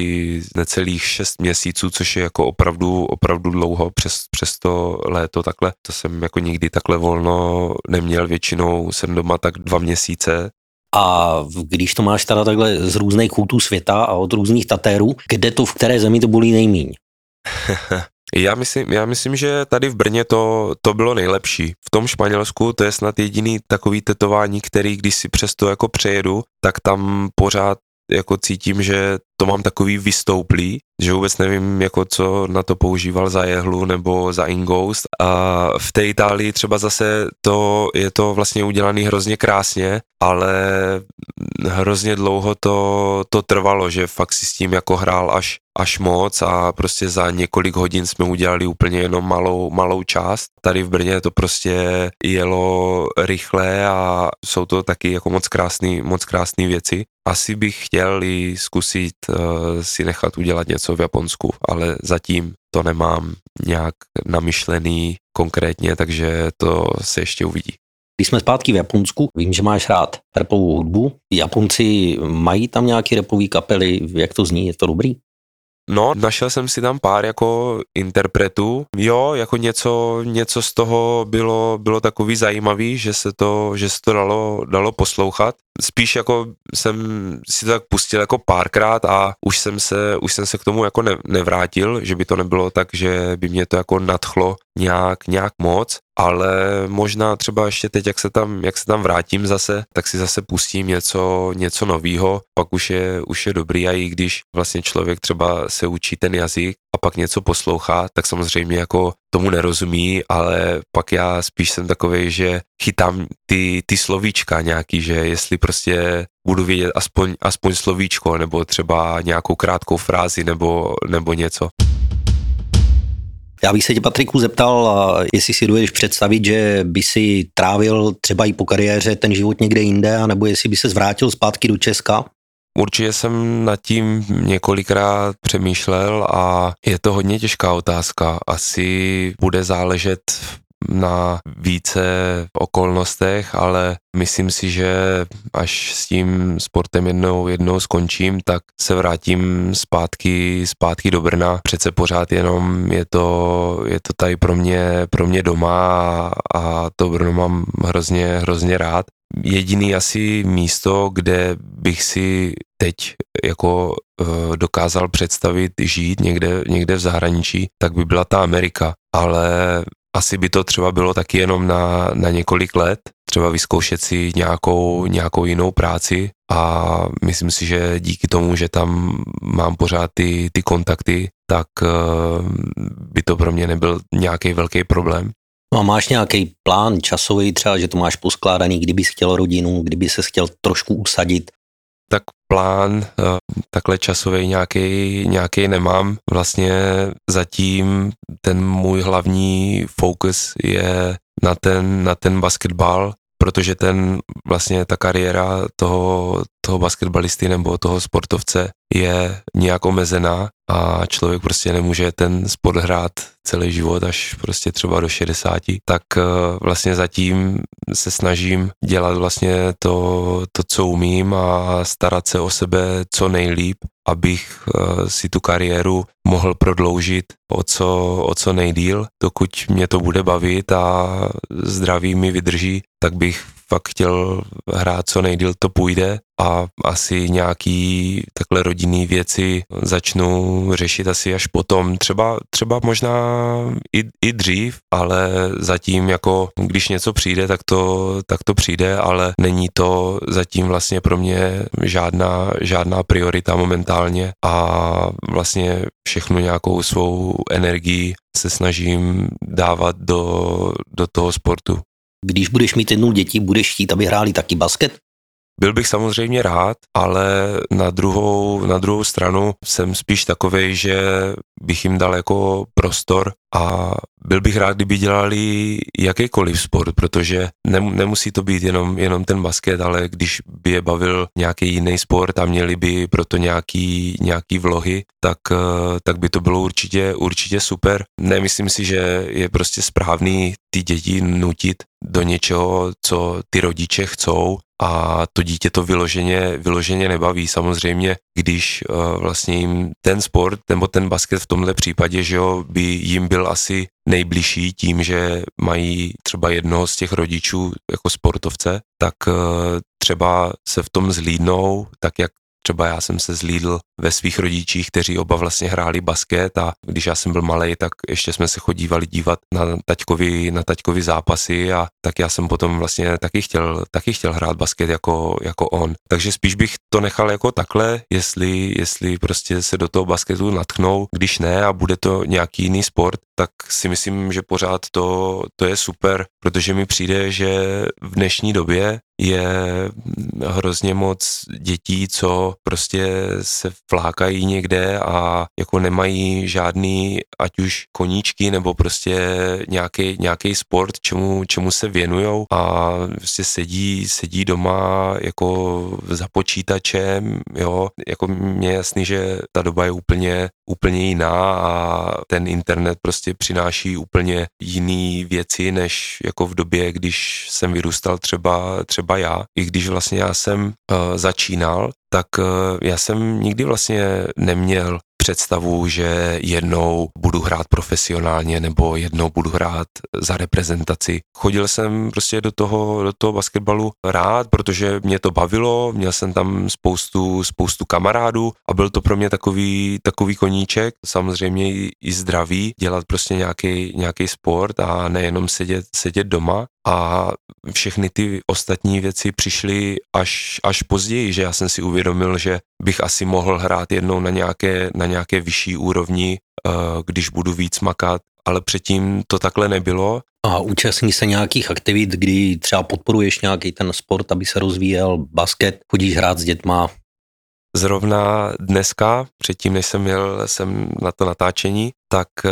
necelých šest měsíců, což je jako opravdu, opravdu dlouho. Přes, přes to léto takhle, to jsem jako nikdy takhle volno neměl, většinou jsem doma tak dva měsíce. A když to máš teda takhle z různých koutů světa a od různých tatérů, kde to, v které zemi to bolí nejmíň? Já myslím, já myslím, že tady v Brně to, to bylo nejlepší. V tom Španělsku to je snad jediný takový tetování, který když si přes to jako přejedu, tak tam pořád jako cítím, že to mám takový vystouplý, že vůbec nevím, jako co na to používal za jehlu nebo za ingoust. A v té Itálii třeba zase to je to vlastně udělané hrozně krásně, ale hrozně dlouho to, to trvalo, že fakt si s tím jako hrál až, až moc a prostě za několik hodin jsme udělali úplně jenom malou, malou část. Tady v Brně to prostě jelo rychle a jsou to taky jako moc krásný, moc krásný věci. Asi bych chtěl i zkusit si nechat udělat něco v Japonsku, ale zatím to nemám nějak namyšlený konkrétně, takže to se ještě uvidí. Když jsme zpátky v Japonsku, vím, že máš rád rapovou hudbu. Japonci mají tam nějaké rapové kapely, jak to zní, je to dobrý? No, našel jsem si tam pár jako interpretů. Jo, jako něco, něco z toho bylo, bylo takový zajímavý, že se to, že se to dalo, dalo poslouchat. Spíš jako jsem si to tak pustil jako párkrát a už jsem se, už jsem se k tomu jako ne, nevrátil, že by to nebylo tak, že by mě to jako nadchlo nějak, nějak moc, ale možná třeba ještě teď, jak se tam, jak se tam vrátím zase, tak si zase pustím něco, něco novýho, pak už je, už je dobrý a i když vlastně člověk třeba se učí ten jazyk a pak něco poslouchá, tak samozřejmě jako tomu nerozumí, ale pak já spíš jsem takovej, že chytám ty, ty slovíčka nějaký, že jestli prostě budu vědět aspoň, aspoň slovíčko nebo třeba nějakou krátkou frázi nebo, nebo něco. Já bych se tě, Patriku, zeptal, jestli si dovedeš představit, že by si trávil třeba i po kariéře ten život někde jinde, anebo jestli by se zvrátil zpátky do Česka? Určitě jsem nad tím několikrát přemýšlel a je to hodně těžká otázka. Asi bude záležet na více okolnostech, ale myslím si, že až s tím sportem jednou, jednou skončím, tak se vrátím zpátky, zpátky do Brna. Přece pořád jenom je to, je to tady pro mě, pro mě doma a, a to Brno mám hrozně, hrozně rád. Jediný asi místo, kde bych si teď jako e, dokázal představit žít někde, někde v zahraničí, tak by byla ta Amerika, ale asi by to třeba bylo taky jenom na, na několik let, třeba vyzkoušet si nějakou, nějakou jinou práci a myslím si, že díky tomu, že tam mám pořád ty, ty kontakty, tak e, by to pro mě nebyl nějaký velký problém. No a máš nějaký plán časový třeba, že to máš poskládaný, kdyby jsi chtěl rodinu, kdyby ses chtěl trošku usadit? Tak plán takhle časový nějaký, nějaký nemám. Vlastně zatím ten můj hlavní fokus je na ten, na ten basketbal, protože ten vlastně ta kariéra toho, toho basketbalisty nebo toho sportovce je nějak omezená a člověk prostě nemůže ten sport hrát celý život až prostě třeba do šedesáti, tak vlastně zatím se snažím dělat vlastně to, to co umím a starat se o sebe co nejlíp abych si tu kariéru mohl prodloužit o co, o co nejdýl. Dokud mě to bude bavit a zdraví mi vydrží, tak bych fakt chtěl hrát co nejdýl to půjde a asi nějaký takhle rodinný věci začnu řešit asi až potom. Třeba, třeba možná i, i dřív, ale zatím jako když něco přijde, tak to, tak to přijde, ale není to zatím vlastně pro mě žádná, žádná priorita momentálně a vlastně všechnu nějakou svou energii se snažím dávat do, do toho sportu. Když budeš mít jednou děti, budeš chtít, aby hráli taky basket? Byl bych samozřejmě rád, ale na druhou, na druhou stranu jsem spíš takovej, že bych jim dal jako prostor a byl bych rád, kdyby dělali jakýkoliv sport, protože nemusí to být jenom, jenom ten basket, ale když by je bavil nějaký jiný sport a měli by proto nějaký, nějaký vlohy, tak, tak by to bylo určitě, určitě super. Nemyslím si, že je prostě správný ty děti nutit do něčeho, co ty rodiče chcou, a to dítě to vyloženě, vyloženě nebaví. Samozřejmě, když uh, vlastně jim ten sport nebo ten basket v tomhle případě, že jo, by jim byl asi nejbližší tím, že mají třeba jednoho z těch rodičů jako sportovce, tak uh, třeba se v tom zhlídnou, tak jak třeba já jsem se zhlídl ve svých rodičích, kteří oba vlastně hráli basket a když já jsem byl malej, tak ještě jsme se chodívali dívat na taťkovi, na taťkovi zápasy a tak já jsem potom vlastně taky chtěl, taky chtěl hrát basket jako, jako on. Takže spíš bych to nechal jako takhle, jestli, jestli prostě se do toho basketu natchnou, když ne a bude to nějaký jiný sport, tak si myslím, že pořád to, to je super, protože mi přijde, že v dnešní době je hrozně moc dětí, co prostě se flákají někde a jako nemají žádný ať už koníčky nebo prostě nějaký, nějaký sport, čemu, čemu se věnujou a prostě sedí, sedí doma jako za počítačem, jo, jako mně je jasný, že ta doba je úplně, úplně jiná a ten internet prostě přináší úplně jiný věci, než jako v době, když jsem vyrůstal třeba, třeba já, i když vlastně já jsem uh, začínal, tak uh, já jsem nikdy vlastně neměl představu, že jednou budu hrát profesionálně nebo jednou budu hrát za reprezentaci. Chodil jsem prostě do toho, do toho basketbalu rád, protože mě to bavilo, měl jsem tam spoustu, spoustu kamarádů a byl to pro mě takový, takový koníček, samozřejmě i zdravý, dělat prostě nějaký, nějaký sport a nejenom sedět, sedět doma. A všechny ty ostatní věci přišly až, až později, že já jsem si uvědomil, že bych asi mohl hrát jednou na nějaké, na nějaké vyšší úrovni, když budu víc makat, ale předtím to takhle nebylo. A účastní se nějakých aktivit, kdy třeba podporuješ nějaký ten sport, aby se rozvíjel, basket, chodíš hrát s dětma? Zrovna dneska, předtím než jsem jel jsem na to natáčení, tak uh,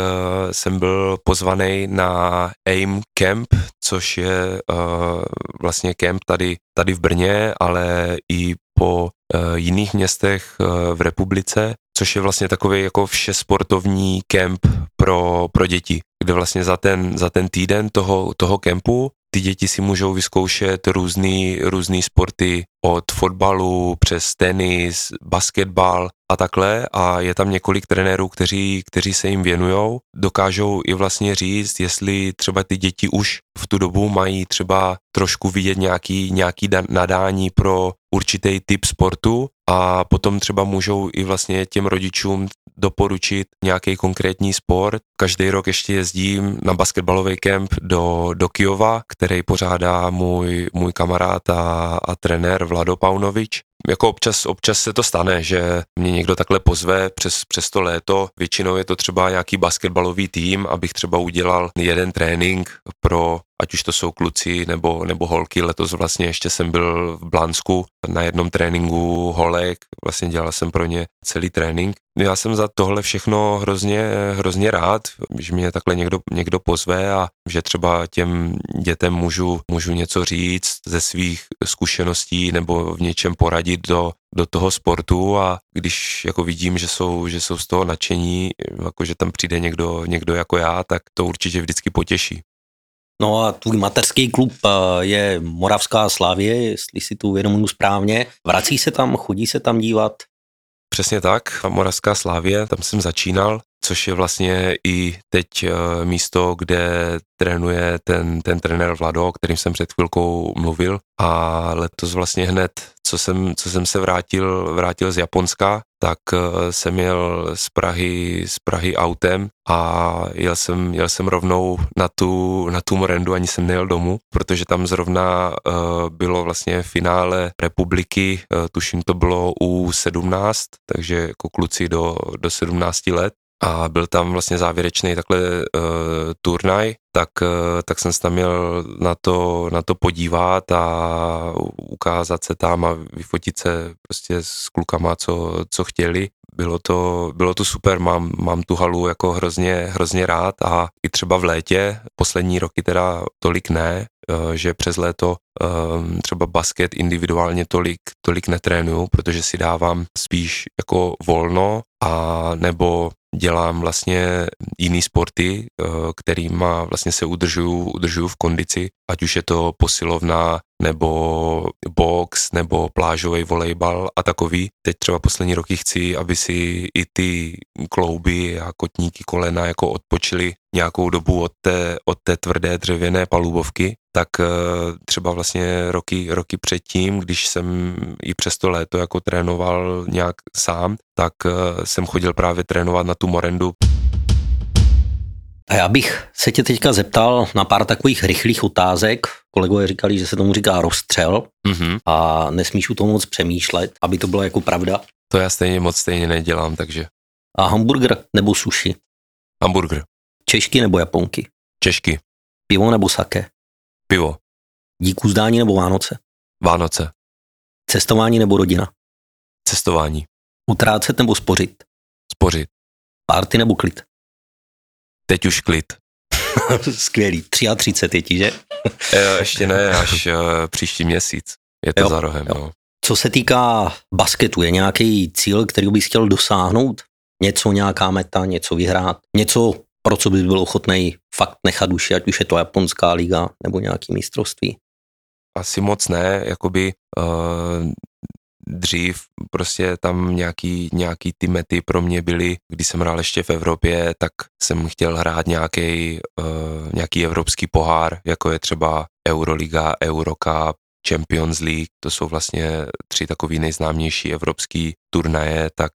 jsem byl pozvaný na A I M Camp, což je uh, vlastně camp tady, tady v Brně, ale i po uh, jiných městech uh, v republice, což je vlastně takový jako všesportovní camp pro, pro děti, kde vlastně za ten, za ten týden toho, toho campu ty děti si můžou vyzkoušet různý, různý sporty od fotbalu přes tenis, basketbal a takhle a je tam několik trenérů, kteří, kteří se jim věnujou. Dokážou i vlastně říct, jestli třeba ty děti už v tu dobu mají třeba trošku vidět nějaký, nějaký nadání pro určitý typ sportu a potom třeba můžou i vlastně těm rodičům doporučit nějaký konkrétní sport. Každý rok ještě jezdím na basketbalový kemp do, do Kyjova, který pořádá můj, můj kamarád a, a trenér Vlado Paunovič. Jako občas, občas se to stane, že mě někdo takhle pozve přes, přes to léto. Většinou je to třeba nějaký basketbalový tým, abych třeba udělal jeden trénink pro, ať už to jsou kluci nebo, nebo holky. Letos vlastně ještě jsem byl v Blansku na jednom tréninku holek, vlastně dělal jsem pro ně celý trénink. Já jsem za tohle všechno hrozně, hrozně rád, že mě takhle někdo, někdo pozve a že třeba těm dětem můžu, můžu něco říct ze svých zkušeností nebo v něčem poradit do, do toho sportu a když jako vidím, že jsou, že jsou z toho nadšení, jako že tam přijde někdo, někdo jako já, tak to určitě vždycky potěší. No a tvůj mateřský klub je Moravská Slavie, jestli si to uvědomuji správně. Vrací se tam, chodí se tam dívat? Přesně tak, Moravská Slávie, tam jsem začínal, což je vlastně i teď místo, kde trénuje ten, ten trenér Vlado, o kterým jsem před chvilkou mluvil. A letos vlastně hned, co jsem, co jsem se vrátil, vrátil z Japonska, tak jsem jel z Prahy, z Prahy autem a jel jsem, jel jsem rovnou na tu, na tu Morendu, ani jsem nejel domů, protože tam zrovna uh, bylo vlastně finále republiky, uh, tuším to bylo U sedmnáct, takže jako kluci do, do sedmnáct let. A byl tam vlastně závěrečný takhle e, turnaj, tak, e, tak jsem se tam měl na to, na to podívat a ukázat se tam a vyfotit se prostě s klukama, co, co chtěli. Bylo to, bylo to super, mám, mám tu halu jako hrozně, hrozně rád a i třeba v létě, poslední roky teda tolik ne, že přes léto třeba basket individuálně tolik, tolik netrénuju, protože si dávám spíš jako volno a nebo dělám vlastně jiný sporty, kterýma vlastně se udržuju, udržuju v kondici, ať už je to posilovna nebo box nebo plážový volejbal a takový. Teď třeba poslední roky chci, aby si i ty klouby a kotníky kolena jako odpočili nějakou dobu od té, od té tvrdé dřevěné palubovky, tak třeba vlastně roky, roky předtím, když jsem i přes to léto jako trénoval nějak sám, tak jsem chodil právě trénovat na tu Morendu. A já bych se tě teďka zeptal na pár takových rychlých otázek. Kolegové říkali, že se tomu říká rozstřel mm-hmm. a nesmíš u toho moc přemýšlet, aby to byla jako pravda. To já stejně moc stejně nedělám, takže. A hamburger nebo sushi? Hamburger. Češky nebo Japonky? Češky. Pivo nebo sake? Pivo. Dík uzdání nebo Vánoce? Vánoce. Cestování nebo rodina? Cestování. Utrácet nebo spořit? Spořit. Party nebo klid? Teď už klid. Skvělý, třicet tři je ti, že? Jo, ještě ne, až uh, příští měsíc. Je to jo, za rohem. Jo. No. Co se týká basketu, je nějaký cíl, který bys chtěl dosáhnout? Něco, nějaká meta, něco vyhrát? Něco, pro co bys byl ochotnej fakt nechat duši, ať už je to japonská liga nebo nějaký mistrovství? Asi moc ne, jakoby... Uh... Dřív prostě tam nějaký, nějaký ty mety pro mě byly, když jsem hrál ještě v Evropě, tak jsem chtěl hrát nějaký, uh, nějaký evropský pohár, jako je třeba Euroliga, Eurocup, Champions League, to jsou vlastně tři takový nejznámější evropský turnaje, tak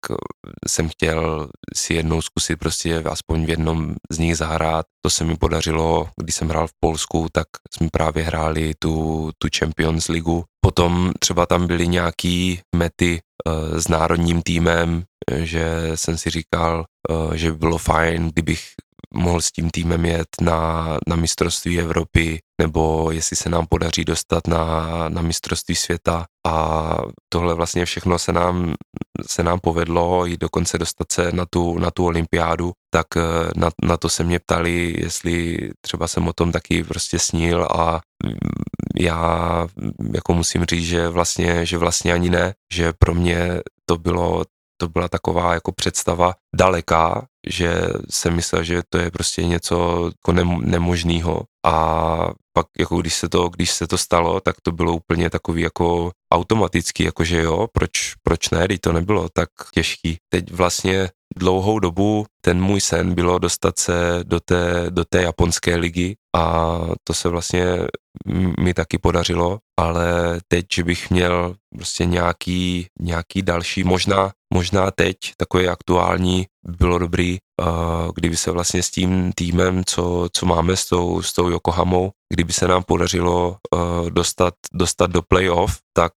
jsem chtěl si jednou zkusit prostě aspoň v jednom z nich zahrát. To se mi podařilo, když jsem hrál v Polsku, tak jsme právě hráli tu, tu Champions League. Potom třeba tam byly nějaký mety uh, s národním týmem, že jsem si říkal, uh, že by bylo fajn, kdybych mohl s tím týmem jet na, na mistrovství Evropy, nebo jestli se nám podaří dostat na, na mistrovství světa. A tohle vlastně všechno se nám, se nám povedlo i dokonce dostat se na tu, na tu olympiádu, tak na, na to se mě ptali, jestli třeba jsem o tom taky prostě snil a já jako musím říct, že vlastně, že vlastně ani ne, že pro mě to bylo to byla taková jako představa daleká, že jsem myslel, že to je prostě něco jako nemožného. A pak jako když se to, když se to stalo, tak to bylo úplně takový jako automatický, jakože jo, proč, proč ne, když to nebylo tak těžký. Teď vlastně dlouhou dobu ten můj sen bylo dostat se do té, do té japonské ligy a to se vlastně mi taky podařilo, ale teď, že bych měl prostě nějaký, nějaký další, možná, možná teď, takový aktuální, bylo dobrý, kdyby se vlastně s tím týmem, co, co máme s tou, s tou Jokohamou, kdyby se nám podařilo dostat, dostat do playoff, tak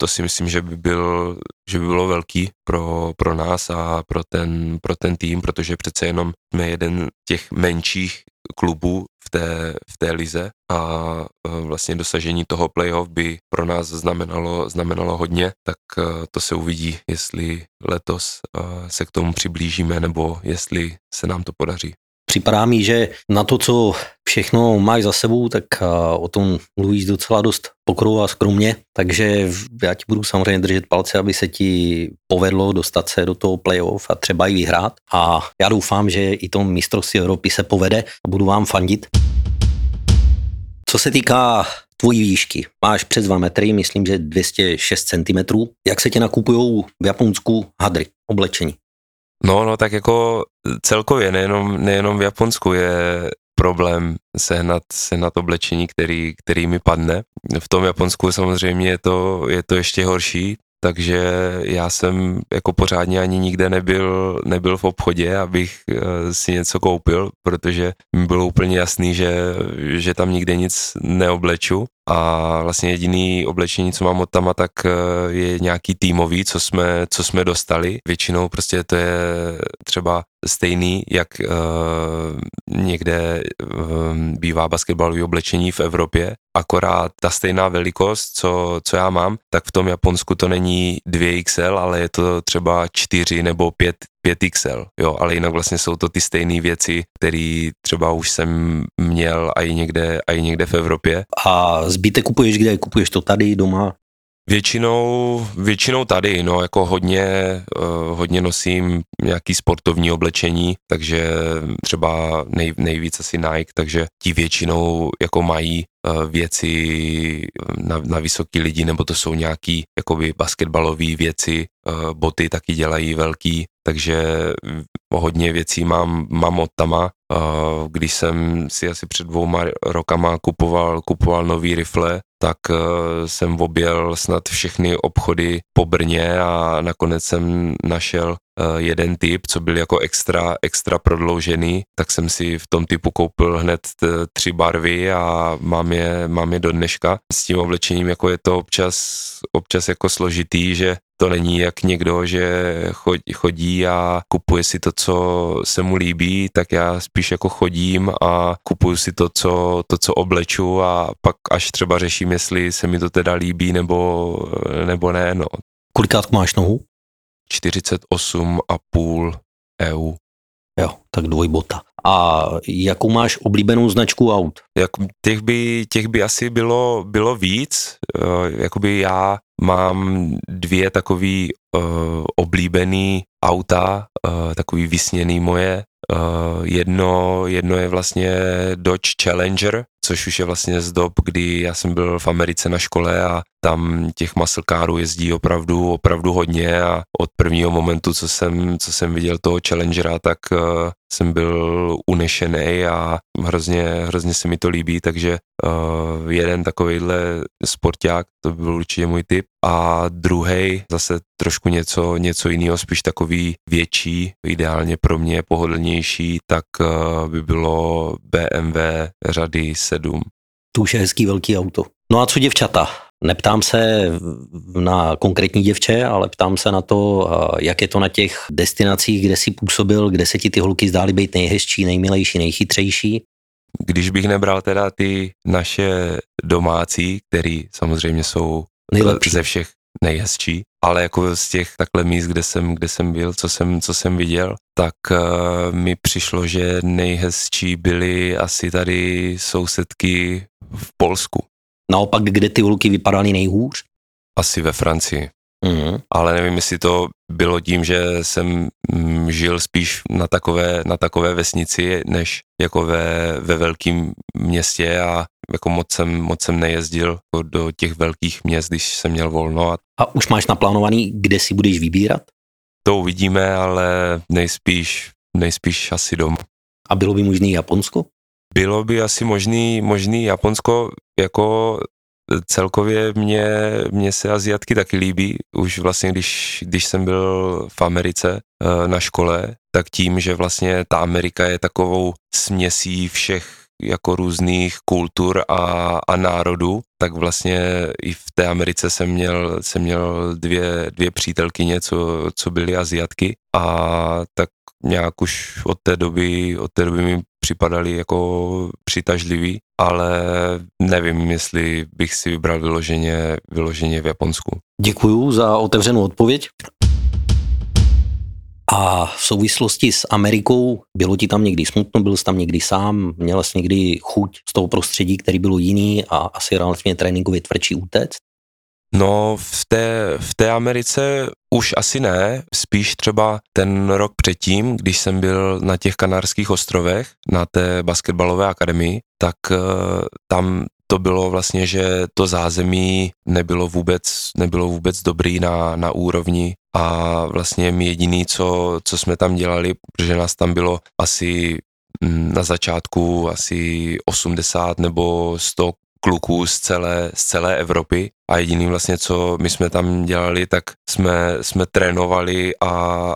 to si myslím, že by, byl, že by bylo velký pro, pro nás a pro ten, pro ten tým, protože přece jenom jsme jeden těch menších klubů v té, v té lize a vlastně dosažení toho playoff by pro nás znamenalo, znamenalo hodně, tak to se uvidí, jestli letos se k tomu přiblížíme nebo jestli se nám to podaří. Připadá mi, že na to, co všechno máš za sebou, tak o tom mluvíš docela dost pokorou a skromně, takže já ti budu samozřejmě držet palce, aby se ti povedlo dostat se do toho playoff a třeba i vyhrát a já doufám, že i to mistrovství Evropy se povede a budu vám fandit. Co se týká tvojí výšky, máš přes dva metry, myslím, že dvě stě šest centimetrů. Jak se tě nakupujou v Japonsku hadry, oblečení? No, no, tak jako celkově, nejenom, nejenom v Japonsku je problém sehnat, sehnat oblečení, který, který mi padne. V tom Japonsku samozřejmě je to, je to ještě horší, takže já jsem jako pořádně ani nikde nebyl, nebyl v obchodě, abych si něco koupil, protože mi bylo úplně jasný, že, že tam nikde nic neobleču. A vlastně jediný oblečení, co mám od tama, tak je nějaký týmový, co jsme, co jsme dostali. Většinou prostě to je třeba stejný, jak uh, někde um, bývá basketbalové oblečení v Evropě, akorát ta stejná velikost, co, co já mám, tak v tom Japonsku to není dvě iks el, ale je to třeba čtyři nebo pět iks el, jo, ale jinak vlastně jsou to ty stejné věci, které třeba už jsem měl a i někde, a i někde v Evropě. A zbytek kupuješ kde? Kupuješ to tady doma? Většinou, většinou tady, no, jako hodně, uh, hodně nosím nějaký sportovní oblečení, takže třeba nej, nejvíc asi Nike, takže ti většinou jako mají uh, věci na, na vysoký lidi, nebo to jsou nějaký jakoby basketbalové věci, uh, boty taky dělají velký, takže hodně věcí mám, mám od tama. Uh, když jsem si asi před dvouma rokama kupoval, kupoval nový rifle, tak jsem objel snad všechny obchody po Brně a nakonec jsem našel jeden typ, co byl jako extra, extra prodloužený, tak jsem si v tom typu koupil hned tři barvy a mám je, mám je do dneška. S tím oblečením jako je to občas, občas jako složitý, že to není jak někdo, že chodí a kupuje si to, co se mu líbí, tak já spíš jako chodím a kupuju si to, co, to, co obleču a pak až třeba řeším, jestli se mi to teda líbí nebo, nebo ne, no. Kolikátku máš nohu? čtyřicet osm a půl E U. Jo, tak dvojbota. A jakou máš oblíbenou značku aut? Jak, těch, by, těch by asi bylo, bylo víc. Jakoby já mám dvě takový uh, oblíbený auta, uh, takový vysněný moje. Uh, jedno, jedno je vlastně Dodge Challenger, což už je vlastně z dob, kdy já jsem byl v Americe na škole a tam těch muscle jezdí opravdu, opravdu hodně a od prvního momentu, co jsem, co jsem viděl toho Challengera, tak uh, jsem byl unešený a hrozně, hrozně se mi to líbí, takže uh, jeden takovejhle sporták, to by byl určitě můj tip. A druhej zase trošku něco, něco jiného, spíš takový větší, ideálně pro mě pohodlnější, tak uh, by bylo bé em vé řady sedm. To už je hezký velký auto. No a co děvčata? Neptám se na konkrétní děvče, ale ptám se na to, jak je to na těch destinacích, kde jsi působil, kde se ti ty holky zdály být nejhezčí, nejmilejší, nejchytřejší. Když bych nebral teda ty naše domácí, který samozřejmě jsou nejlepší ze všech nejhezčí, ale jako z těch takhle míst, kde jsem, kde jsem byl, co jsem, co jsem viděl, tak uh, mi přišlo, že nejhezčí byly asi tady sousedky v Polsku. Naopak, kde ty holky vypadaly nejhůř? Asi ve Francii. Mm. Ale nevím, jestli to bylo tím, že jsem žil spíš na takové, na takové vesnici, než jako ve, ve velkém městě a jako moc jsem, moc jsem nejezdil do těch velkých měst, když jsem měl volno. A... a už máš naplánovaný, kde si budeš vybírat? To uvidíme, ale nejspíš, nejspíš asi doma. A bylo by možný Japonsko? Bylo by asi možný, možný Japonsko, jako celkově mě, mě se Asiatky taky líbí. Už vlastně, když, když jsem byl v Americe na škole, tak tím, že vlastně ta Amerika je takovou směsí všech jako různých kultur a, a národů, tak vlastně i v té Americe jsem měl, jsem měl dvě, dvě přítelkyně, co, co byly Asiatky a tak nějak už od té doby, od té doby mi připadali jako přitažlivý, ale nevím, jestli bych si vybral vyloženě, vyloženě v Japonsku. Děkuju za otevřenou odpověď. A v souvislosti s Amerikou, bylo ti tam někdy smutno, byl jsi tam někdy sám, měl jsi někdy chuť z toho prostředí, který bylo jiný a asi relativně tréninkově tvrdší útec? No v té, v té Americe už asi ne, spíš třeba ten rok předtím, když jsem byl na těch Kanárských ostrovech, na té basketbalové akademii, tak tam to bylo vlastně, že to zázemí nebylo vůbec, nebylo vůbec dobrý na, na úrovni a vlastně my jediný, co, co jsme tam dělali, protože nás tam bylo asi na začátku asi osmdesát nebo sto kluků z celé, z celé Evropy a jediným vlastně, co my jsme tam dělali, tak jsme, jsme trénovali a,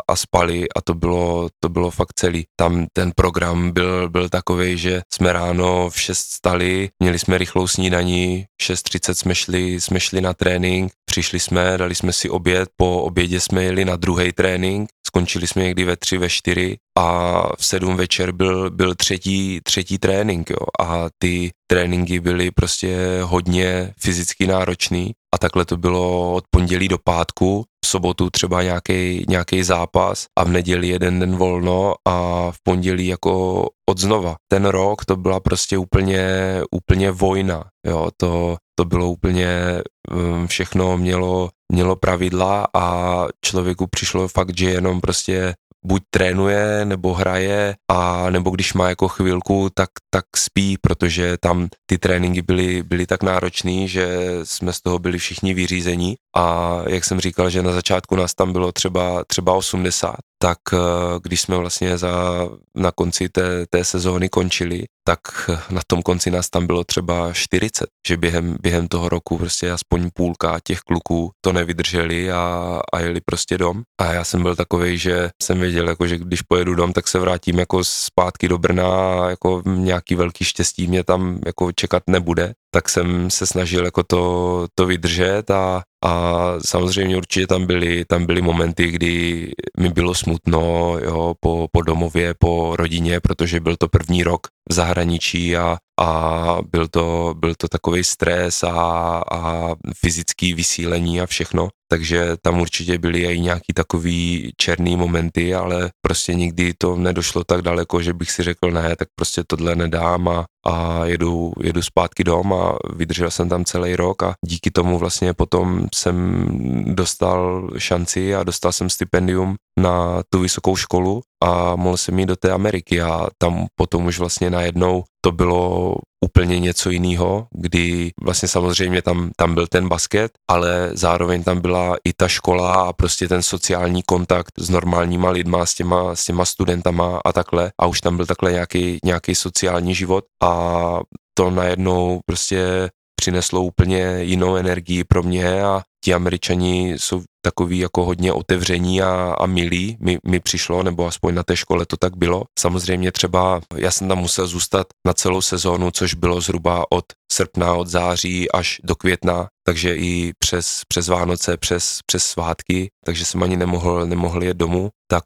a spali a to bylo, to bylo fakt celý. Tam ten program byl, byl takovej, že jsme ráno v šest stali, měli jsme rychlou snídaní, v šest třicet jsme šli, jsme šli na trénink, přišli jsme, dali jsme si oběd, po obědě jsme jeli na druhý trénink, skončili jsme někdy ve tři, ve čtyři a v sedm večer byl, byl třetí, třetí trénink, jo. A ty tréninky byly prostě hodně fyzicky náročný a takhle to bylo od pondělí do pátku, v sobotu třeba nějaký, nějaký zápas a v neděli jeden den volno a v pondělí jako od znova. Ten rok to byla prostě úplně, úplně vojna, jo, to, to bylo úplně, všechno mělo, mělo pravidla a člověku přišlo fakt, že jenom prostě buď trénuje, nebo hraje, a nebo když má jako chvilku, tak, tak spí, protože tam ty tréninky byly, byly tak náročný, že jsme z toho byli všichni vyřízení a jak jsem říkal, že na začátku nás tam bylo třeba, třeba osmdesát, tak když jsme vlastně za, na konci té, té sezóny končili, tak na tom konci nás tam bylo třeba čtyřicet, že během, během toho roku prostě aspoň půlka těch kluků to nevydrželi a, a jeli prostě dom. A já jsem byl takovej, že jsem věděl, jako, že když pojedu dom, tak se vrátím jako zpátky do Brna a jako nějaký velký štěstí mě tam jako čekat nebude. Tak jsem se snažil jako to, to vydržet a, a samozřejmě určitě tam byly, tam byly momenty, kdy mi bylo smutno, jo, po, po domově, po rodině, protože byl to první rok v zahraničí a, a byl to, byl to takovej stres a, a fyzický vysílení a všechno. Takže tam určitě byly i nějaký takový černý momenty, ale prostě nikdy to nedošlo tak daleko, že bych si řekl ne, tak prostě tohle nedám a, a jedu, jedu zpátky dom a vydržel jsem tam celý rok a díky tomu vlastně potom jsem dostal šanci a dostal jsem stipendium na tu vysokou školu a mohl jsem jít do té Ameriky a tam potom už vlastně najednou to bylo úplně něco jiného, kdy vlastně samozřejmě tam, tam byl ten basket, ale zároveň tam byla i ta škola a prostě ten sociální kontakt s normálníma lidma, s těma, s těma studentama a takhle a už tam byl takhle nějaký, nějaký sociální život a to najednou prostě přineslo úplně jinou energii pro mě a ti Američani jsou takový jako hodně otevření a, a milí, mi, mi přišlo, nebo aspoň na té škole to tak bylo. Samozřejmě třeba já jsem tam musel zůstat na celou sezónu, což bylo zhruba od srpna, od září až do května, takže i přes, přes Vánoce, přes, přes svátky, takže jsem ani nemohl, nemohl jet domů, tak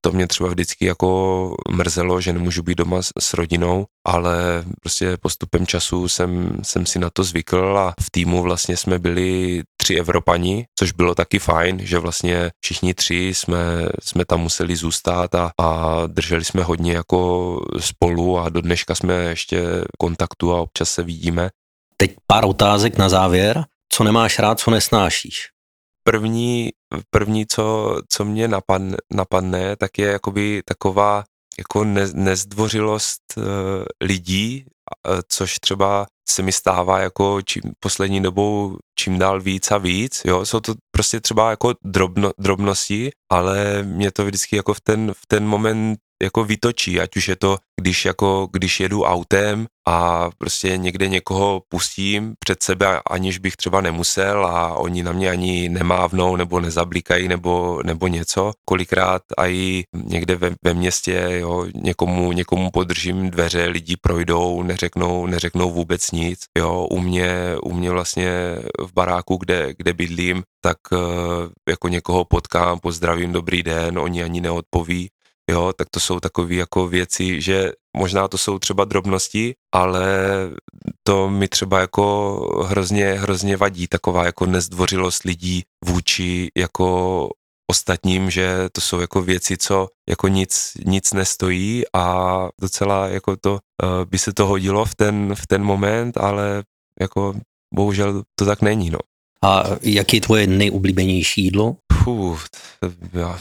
to mě třeba vždycky jako mrzelo, že nemůžu být doma s, s rodinou, ale prostě postupem času jsem, jsem si na to zvykl a v týmu vlastně jsme byli tři Evropani, což bylo taky fajn, že vlastně všichni tři jsme, jsme tam museli zůstat a, a drželi jsme hodně jako spolu a do dneška jsme ještě v kontaktu a občas se vidíme. Teď pár otázek na závěr. Co nemáš rád, co nesnášíš? První, první co, co mě napadne, napadne, tak je jakoby taková jako ne, nezdvořilost uh, lidí, uh, což třeba se mi stává jako čím, poslední dobou čím dál víc a víc, jo, jsou to prostě třeba jako drobno, drobnosti, ale mě to vždycky jako v ten, v ten moment jako vytočí, ať už je to, když jako, když jedu autem a prostě někde někoho pustím před sebe, aniž bych třeba nemusel a oni na mě ani nemávnou nebo nezablikají nebo, nebo něco. Kolikrát i někde ve, ve městě, jo, někomu, někomu podržím dveře, lidi projdou, neřeknou, neřeknou vůbec nic, jo, u mě, u mě vlastně v baráku, kde, kde bydlím, tak jako někoho potkám, pozdravím, dobrý den, oni ani neodpoví. Jo, tak to jsou takové jako věci, že možná to jsou třeba drobnosti, ale to mi třeba jako hrozně, hrozně vadí, taková jako nezdvořilost lidí vůči jako ostatním, že to jsou jako věci, co jako nic, nic nestojí a docela jako to by se to hodilo v ten, v ten moment, ale jako bohužel to tak není, no. A jaký je tvoje nejoblíbenější jídlo? Fuh,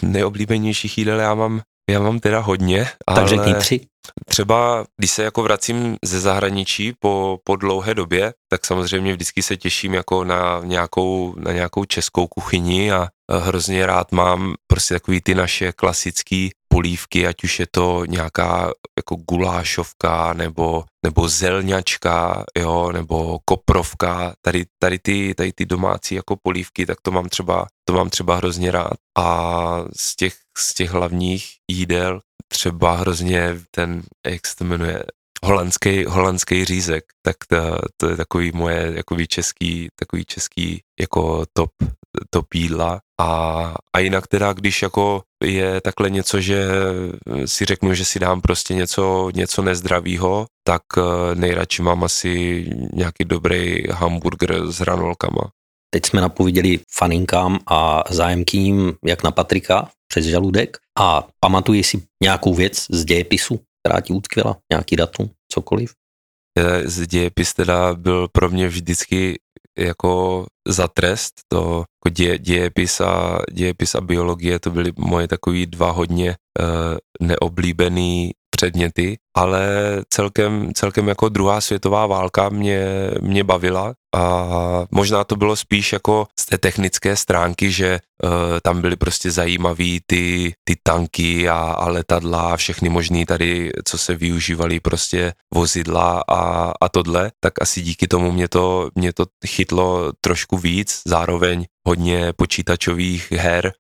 nejoblíbenější jídlo já mám Já mám teda hodně, ale tak řekni tři. Třeba když se jako vracím ze zahraničí po, po dlouhé době, tak samozřejmě vždycky se těším jako na nějakou, na nějakou českou kuchyni a hrozně rád mám prostě takový ty naše klasický polívky, ať už je to nějaká jako gulášovka nebo, nebo zelňačka, jo, nebo koprovka, tady, tady, ty, tady ty domácí jako polívky, tak to mám třeba, to mám třeba hrozně rád. A z těch, z těch hlavních jídel třeba hrozně ten, jak se to jmenuje, holandský, holandský řízek, tak to, to je takový moje jakoby český, takový český jako top, top jídla. A, a jinak teda, když jako je takhle něco, že si řeknu, že si dám prostě něco, něco nezdravýho, tak nejradši mám asi nějaký dobrý hamburger s hranolkama. Teď jsme napověděli faninkám a zájemkyním jak na Patrika přes žaludek. A pamatuji si nějakou věc z dějepisu, která ti utkvěla, nějaký datum, cokoliv? Z dějepis teda byl pro mě vždycky jako za trest, to jako dě, dějepis, a, dějepis a biologie, to byly moje takový dva hodně e, neoblíbený předměty, ale celkem, celkem jako druhá světová válka mě, mě bavila a možná to bylo spíš jako z té technické stránky, že e, tam byly prostě zajímavý ty, ty tanky a, a letadla a všechny možný tady, co se využívaly prostě vozidla a, a tohle, tak asi díky tomu mě to, mě to chytlo trošku víc, zároveň hodně počítačových her,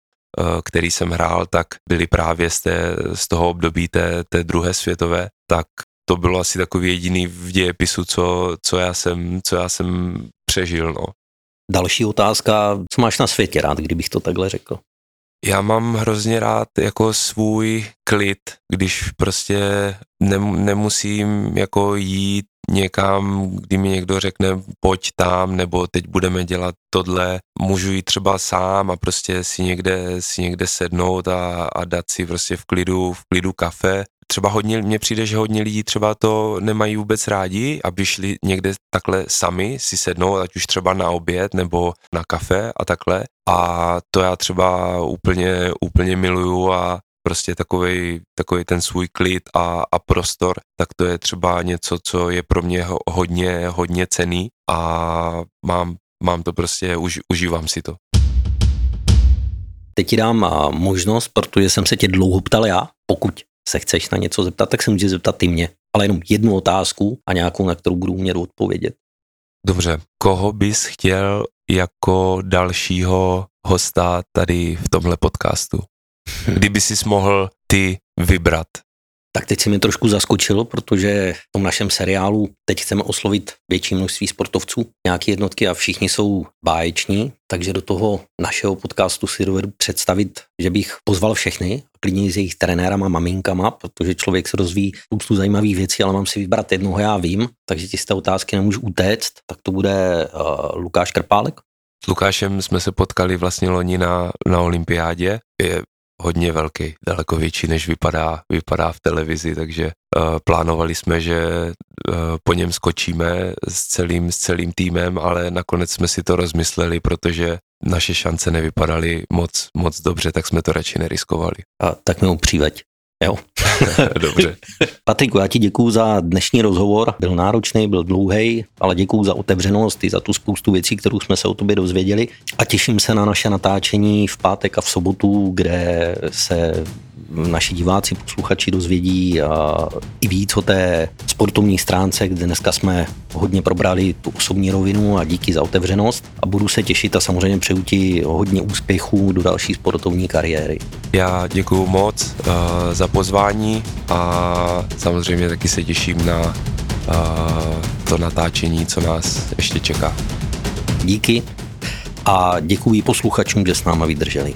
který jsem hrál, tak byly právě z, té, z toho období té, té druhé světové, tak to bylo asi takový jediný v dějepisu, co, co, já, jsem, co já jsem přežil. No. Další otázka, co máš na světě rád, kdybych to takhle řekl? Já mám hrozně rád jako svůj klid, když prostě nem, nemusím jako jít někam, kdy mi někdo řekne pojď tam, nebo teď budeme dělat tohle, můžu jít třeba sám a prostě si někde, si někde sednout a, a dát si prostě v klidu, v klidu kafe. Třeba hodně, mně přijde, že hodně lidí třeba to nemají vůbec rádi, aby šli někde takhle sami si sednout, ať už třeba na oběd nebo na kafe a takhle. A to já třeba úplně, úplně miluju a prostě takovej, takovej ten svůj klid a, a prostor, tak to je třeba něco, co je pro mě hodně, hodně cenný a mám, mám to prostě, už, užívám si to. Teď ti dám možnost, protože jsem se tě dlouho ptal já, pokud se chceš na něco zeptat, tak se můžeš zeptat ty mě, ale jenom jednu otázku a nějakou, na kterou budu umět odpovědět. Dobře, koho bys chtěl jako dalšího hosta tady v tomhle podcastu? Kdyby jsi mohl ty vybrat. Tak teď si mě trošku zaskočilo, protože v tom našem seriálu teď chceme oslovit větší množství sportovců, nějaké jednotky a všichni jsou báječní, takže do toho našeho podcastu si dovedu představit, že bych pozval všechny, klidně s jejich trenérama, maminkama, protože člověk se dozví spoustu zajímavých věcí, ale mám si vybrat jednoho, já vím, takže ti z té otázky nemůžu utéct, tak to bude uh, Lukáš Krpálek. S Lukášem jsme se potkali vlastně loni na, na olympiádě. Je hodně velký, daleko větší, než vypadá, vypadá v televizi, takže uh, plánovali jsme, že uh, po něm skočíme s celým, s celým týmem, ale nakonec jsme si to rozmysleli, protože naše šance nevypadaly moc, moc dobře, tak jsme to radši neriskovali. A tak mi ho přiveď, jo? Dobře. Patriku, já ti děkuju za dnešní rozhovor, byl náročný, byl dlouhej, ale děkuju za otevřenost i za tu spoustu věcí, kterou jsme se o tobě dozvěděli a těším se na naše natáčení v pátek a v sobotu, kde se naši diváci, posluchači dozvědí a i víc o té sportovní stránce, kde dneska jsme hodně probrali tu osobní rovinu a díky za otevřenost a budu se těšit a samozřejmě přeju ti hodně úspěchů do další sportovní kariéry. Já děkuju moc uh, za pozvání a samozřejmě taky se těším na uh, to natáčení, co nás ještě čeká. Díky a děkuji posluchačům, že s náma vydrželi.